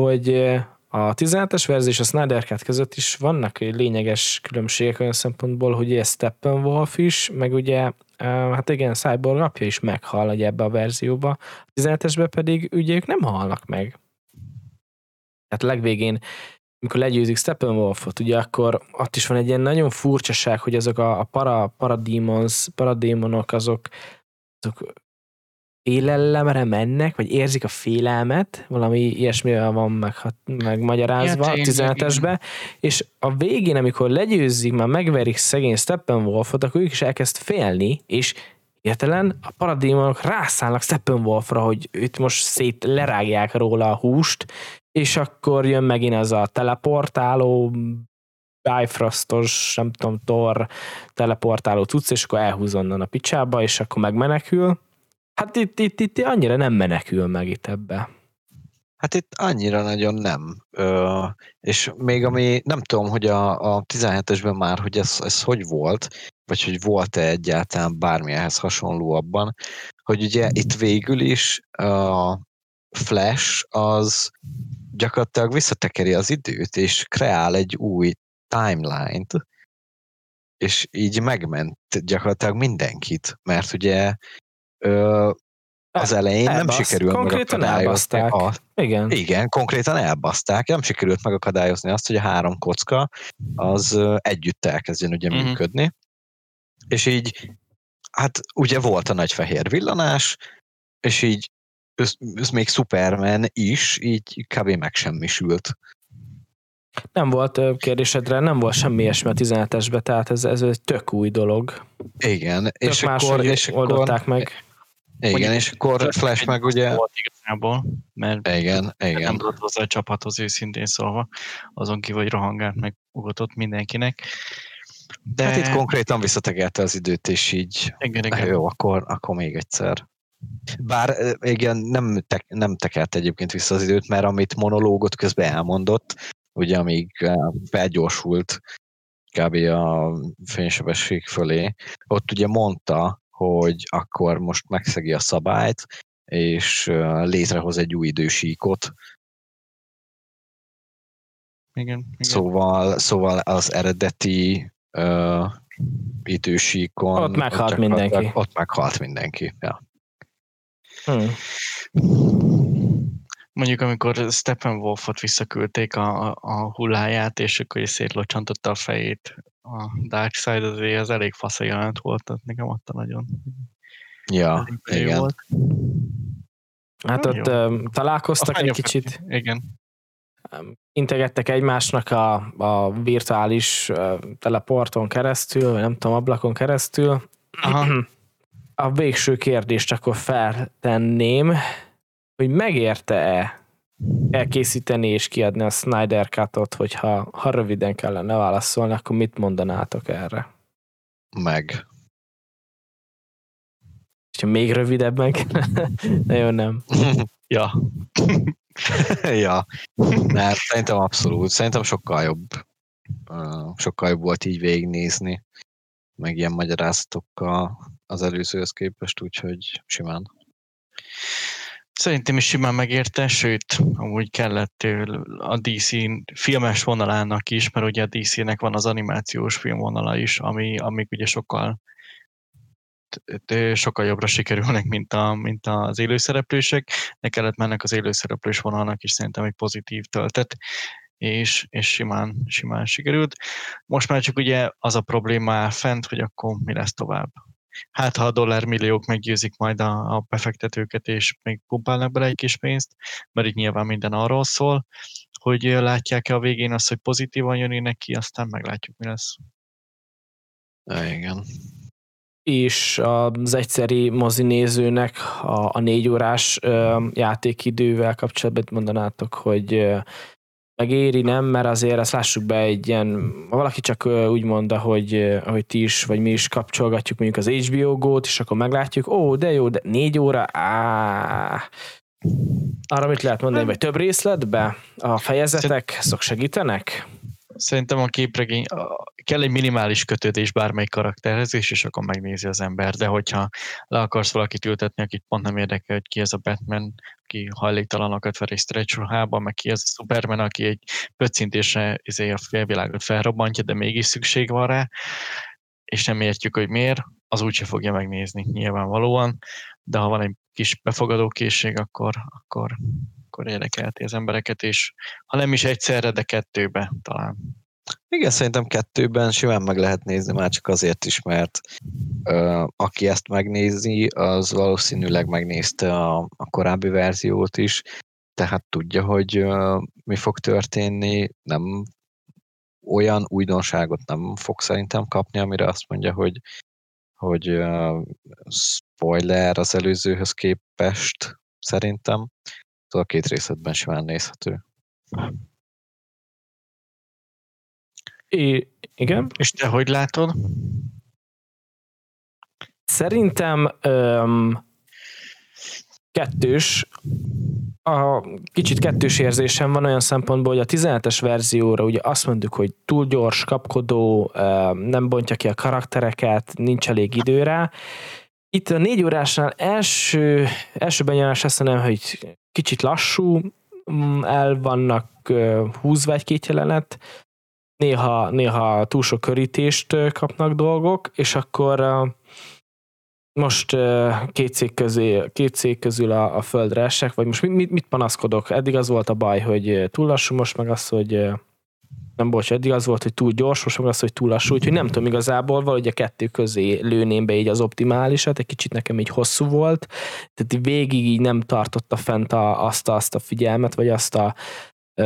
hogy a tizenhetes verzió és a Snyder Cut között is vannak lényeges különbségek olyan szempontból, hogy ugye Steppenwolf is, meg ugye hát igen, Cyborg apja is meghal ebbe a verzióba, a tizenhetesben pedig ugye ők nem halnak meg. Tehát legvégén, amikor legyőzik Steppenwolfot, ugye akkor ott is van egy ilyen nagyon furcsaság, hogy azok a para, paradémonok, paradémonok azok, azok félelemre mennek, vagy érzik a félelmet, valami ilyesmivel van meg, megmagyarázva ja, a tizenhetesbe, és a végén, amikor legyőzik, már megverik szegény Steppenwolfot, akkor ők is elkezd félni, és értelen a paradémonok rászállnak Steppenwolfra, hogy őt most szét lerágják róla a húst, és akkor jön megint az a teleportáló Bifrostos, nem tudom, Thor teleportáló cucc, és akkor elhúz onnan a picsába, és akkor megmenekül. Hát itt, itt, itt annyira nem menekül meg itt ebbe. Hát itt annyira nagyon nem. Ö, és még ami, nem tudom, hogy a, a tizenhetesben már, hogy ez, ez hogy volt, vagy hogy volt-e egyáltalán bármi ehhez hasonló abban, hogy ugye itt végül is a Flash az gyakorlatilag visszatekeri az időt, és kreál egy új timeline-t, és így megment gyakorlatilag mindenkit, mert ugye Ö, az elején elbaszt, nem sikerült megakadályozni. A, igen. igen, konkrétan elbaszták. Nem sikerült megakadályozni azt, hogy a három kocka az együtt elkezdjen ugye mm-hmm. működni. És így, hát ugye volt a nagy fehér villanás, és így ez, ez még Superman is, így kb. Megsemmisült. Nem volt kérdésedre, nem volt semmi ilyesmi a tizenhetesben, tehát ez, ez egy tök új dolog. Igen. Tök és akkor és oldották akkor... meg. Igen, és akkor Flash meg ugye... Volt igazából, mert igen, igen. nem tudott hozzá a csapathoz őszintén szólva, azon kívül, hogy rohangált meg ugatott mindenkinek. De... Hát itt konkrétan visszategelte az időt, és így igen, igen. jó, akkor, akkor még egyszer. Bár igen, nem, te, nem tekelt egyébként vissza az időt, mert amit monológot közben elmondott, ugye amíg felgyorsult kb. A fénysebesség fölé, ott ugye mondta, hogy akkor most megszegi a szabályt, és létrehoz egy új idősíkot. Igen, igen. Szóval, szóval az eredeti uh, idősíkon... Ott meghalt ott mindenki. Ott meghalt mindenki, ja. Hmm. Mondjuk, amikor Steppenwolfot visszaküldték a, a, a hulláját, és akkor szétlocsantotta a fejét a Darkseid, azért az elég fasz a jelent volt, nekem adta nagyon. Ja, igen. Volt. Hát Na, ott jó. találkoztak egy kicsit. Igen. Integettek egymásnak a, a virtuális teleporton keresztül, vagy nem tudom, ablakon keresztül. Aha. A végső kérdést akkor feltenném, hogy megérte-e elkészíteni és kiadni a Snyder Cutot, hogyha ha röviden kellene válaszolni, akkor mit mondanátok erre? Meg. És ha még rövidebben kellene? Nagyon nem. Ja. ja. Mert szerintem abszolút. Szerintem sokkal jobb. Sokkal jobb volt így végignézni. Meg ilyen magyarázatokkal az előzőhöz képest, úgyhogy simán. Szerintem is simán megérte, sőt, amúgy kellett a dé cé filmes vonalának is, mert ugye a dé cének van az animációs filmvonala is, ami, amik ugye sokkal itt, itt sokkal jobbra sikerülnek, mint, a, mint az élőszereplősek. De kellett mennek az élőszereplős vonalnak is szerintem egy pozitív töltet, és, és simán, simán sikerült. Most már csak ugye az a probléma fent, hogy akkor mi lesz tovább. Hát, ha a dollármilliók meggyőzik majd a, a befektetőket, és még pumpálnak bele egy kis pénzt, mert így nyilván minden arról szól, hogy látják-e a végén azt, hogy pozitívan jön neki, aztán meglátjuk, mi lesz. Ja, igen. És az egyszeri mozinézőnek a, a négy órás játékidővel kapcsolatban mondanátok, hogy megéri, nem? Mert azért azt lássuk be egy ilyen, valaki csak úgy mondta, hogy, hogy ti is, vagy mi is kapcsolgatjuk mondjuk az há bé o Go-t, és akkor meglátjuk, ó, de jó, de négy óra, áh. Arra mit lehet mondani, vagy több részletbe? A fejezetek szok segítenek? Szerintem a képregény, kell egy minimális kötődés bármelyik karakterhez, és, és akkor megnézi az ember, de hogyha le akarsz valakit ültetni, akit pont nem érdekel, hogy ki ez a Batman, aki hajléktalanokat ver egy stretch ruhába, meg ki ez a Superman, aki egy pöccintésre a félvilágot felrobbantja, de mégis szükség van rá, és nem értjük, hogy miért, az úgyse fogja megnézni nyilvánvalóan, de ha van egy kis befogadókészség, akkor, akkor, akkor érdekelti az embereket, és ha nem is egyszerre, de kettőbe talán. Igen, szerintem kettőben simán meg lehet nézni, már csak azért is, mert ö, aki ezt megnézi, az valószínűleg megnézte a, a korábbi verziót is, tehát tudja, hogy ö, mi fog történni, nem olyan újdonságot nem fog szerintem kapni, amire azt mondja, hogy, hogy ö, spoiler az előzőhöz képest szerintem. A két részletben simán nézhető. I- igen. És te hogy látod? Szerintem öm, kettős. A kicsit kettős érzésem van olyan szempontból, hogy a tizenhetes verzióra ugye azt mondjuk, hogy túl gyors, kapkodó, öm, nem bontja ki a karaktereket, nincs elég időre. Itt a négy órásnál első, első benyomás azt mondanám, hogy kicsit lassú, el vannak húzva egy-két jelenet, néha, néha túl sok körítést kapnak dolgok, és akkor most két cég közül, két cég közül a, a földre esek, vagy most mit, mit panaszkodok? Eddig az volt a baj, hogy túl lassú, most meg az, hogy nem bocs, eddig az volt, hogy túl gyors, most meg az, hogy túl lassú, úgyhogy nem tudom igazából, valahogy a kettő közé lőném be így az optimálisat, egy kicsit nekem így hosszú volt, tehát végig így nem tartotta fent a, azt, a, azt a figyelmet, vagy azt a, ö,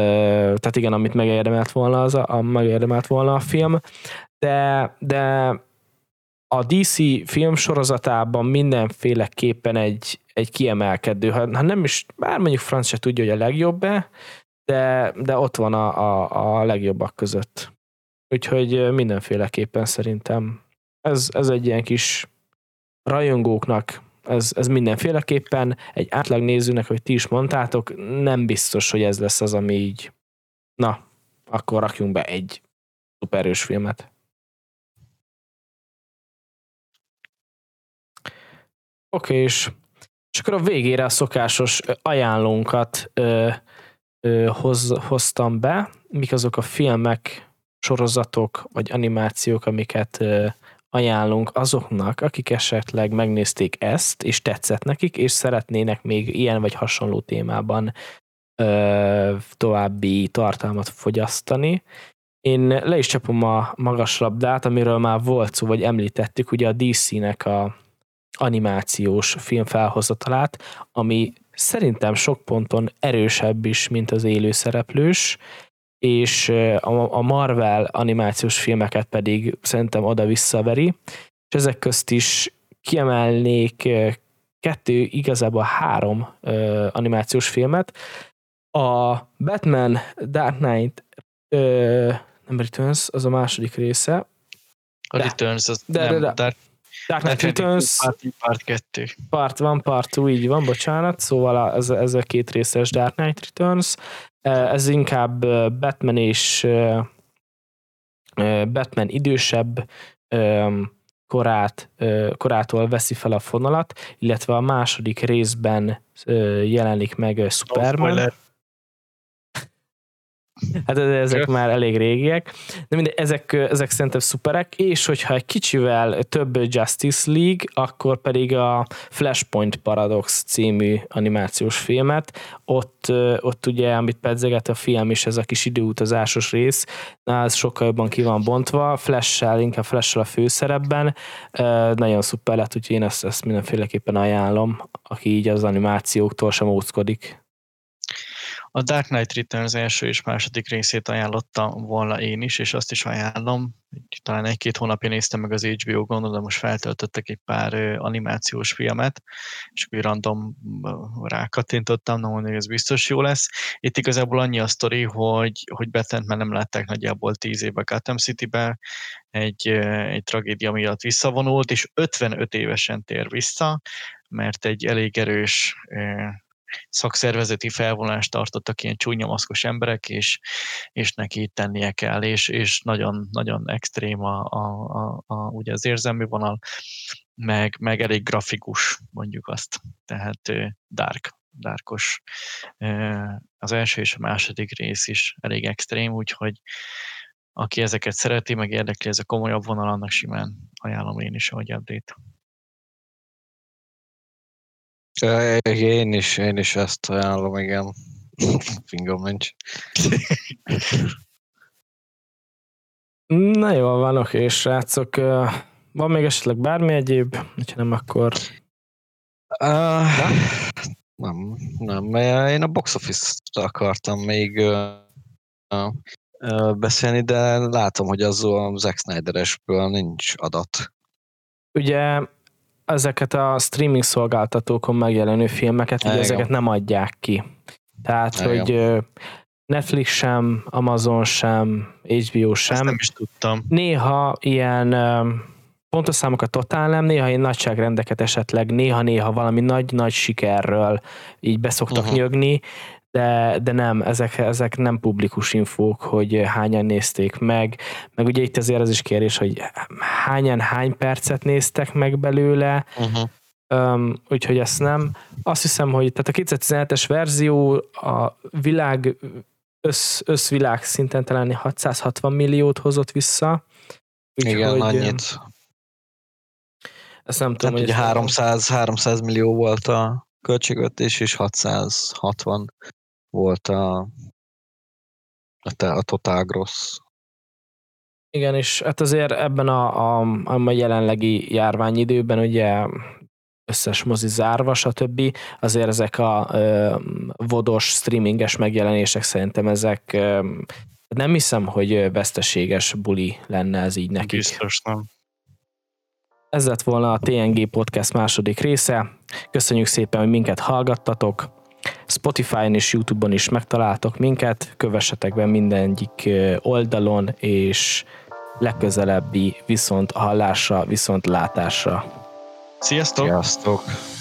tehát igen, amit megérdemelt volna, az a, a, megérdemelt volna a film, de, de a dé cé filmsorozatában mindenféleképpen egy, egy kiemelkedő, ha, ha nem is, bár mondjuk Franz se tudja, hogy a legjobb-e, De, de ott van a, a, a legjobbak között. Úgyhogy mindenféleképpen szerintem ez, ez egy ilyen kis rajongóknak, ez, ez mindenféleképpen egy átlag nézőnek, hogy ti is mondtátok, nem biztos, hogy ez lesz az, ami így, na, akkor rakjunk be egy szupererős filmet. Oké, és, és akkor a végére a szokásos ajánlónkat ö, Hoz, hoztam be, mik azok a filmek, sorozatok vagy animációk, amiket ajánlunk azoknak, akik esetleg megnézték ezt, és tetszett nekik, és szeretnének még ilyen vagy hasonló témában ö, további tartalmat fogyasztani. Én le is csapom a magas labdát, amiről már volt szó, vagy említettük, ugye a dé cének a animációs filmfelhozatalát, ami szerintem sok ponton erősebb is, mint az élőszereplős, és a Marvel animációs filmeket pedig szerintem oda-visszaveri, és ezek közt is kiemelnék kettő, igazából három animációs filmet. A Batman Dark Knight nem Returns, az a második része. A de, Returns, az de, nem de, de. Dark Knight Returns, part, part kettő. part one, part two, így van, bocsánat, szóval ez, ez a két részes Dark Knight Returns, ez inkább Batman és Batman idősebb korát, korától veszi fel a fonalat, illetve a második részben jelenik meg Superman. Hát ezek már elég régiek. De mindegy, ezek, ezek szerintem szuperek, és hogyha egy kicsivel több Justice League, akkor pedig a Flashpoint Paradox című animációs filmet, ott, ott ugye, amit pedzeget a film is, ez a kis időutazásos rész, na, ez sokkal jobban ki van bontva, Flash-sel, inkább Flash-sel a főszerepben, nagyon szuper lett, úgyhogy én ezt, ezt mindenféleképpen ajánlom, aki így az animációktól sem óckodik. A Dark Knight Returns első és második részét ajánlottam volna én is, és azt is ajánlom. Talán egy-két hónapja néztem meg az há bé o gondol, de most feltöltöttek egy pár animációs filmet, és akkor random rákattintottam, nem mondom, hogy ez biztos jó lesz. Itt igazából annyi a sztori, hogy, hogy Batman már nem látták nagyjából tíz éve Gotham City-be, egy, egy tragédia miatt visszavonult, és ötvenöt évesen tér vissza, mert egy elég erős szakszervezeti felvonást tartottak ilyen csúnya maszkos emberek, és, és neki tennie kell, és, és nagyon, nagyon extrém a, a, a, a, ugye az érzelmi vonal, meg, meg elég grafikus, mondjuk azt, tehát dark, darkos. Az első és a második rész is elég extrém, úgyhogy aki ezeket szereti, meg érdekli ez a komolyabb vonal, annak simán ajánlom én is, ahogy update. Én is, én is ezt ajánlom, igen. Fingom nincs. Na jól van, oké, srácok. Van még esetleg bármi egyéb? Ha nem, akkor... Uh, nem, nem, mert én a box office-t akartam még uh, uh, beszélni, de látom, hogy az a Zack Snyder-esből nincs adat. Ugye... ezeket a streaming szolgáltatókon megjelenő filmeket, ugye ezeket nem adják ki. Tehát, Elgem. hogy Netflix sem, Amazon sem, há bé o sem. Ezt nem is tudtam. Néha ilyen pontos számokat totál nem, néha ilyen nagyságrendeket esetleg, néha-néha valami nagy-nagy sikerről így beszoktak uh-huh. nyögni, de, de nem, ezek, ezek nem publikus infók, hogy hányan nézték meg, meg ugye itt azért az is kérdés, hogy hányan, hány percet néztek meg belőle, uh-huh. um, úgyhogy ezt nem. Azt hiszem, hogy tehát a kétezer-tizenhetes verzió a világ, össz, összvilág szinten talán hatszázhatvan milliót hozott vissza. Úgy, igen, hogy, annyit. Ezt nem tudom, hát hogy... háromszáz millió volt a költségvetés, és hatszázhatvan volt a, a, a totál grossz. Igen, és hát azért ebben a, a, a jelenlegi járványidőben ugye összes mozi zárva, stb. Azért ezek a ö, vodos, streaminges megjelenések szerintem ezek ö, nem hiszem, hogy veszteséges buli lenne ez így nekik. Biztos nem. Ez lett volna a té en gé Podcast második része. Köszönjük szépen, hogy minket hallgattatok. Spotify-n és YouTube-on is megtaláltok minket. Kövessetek be mindegyik oldalon, és legközelebbi viszont hallásra, viszont látásra. Sziasztok! Sziasztok!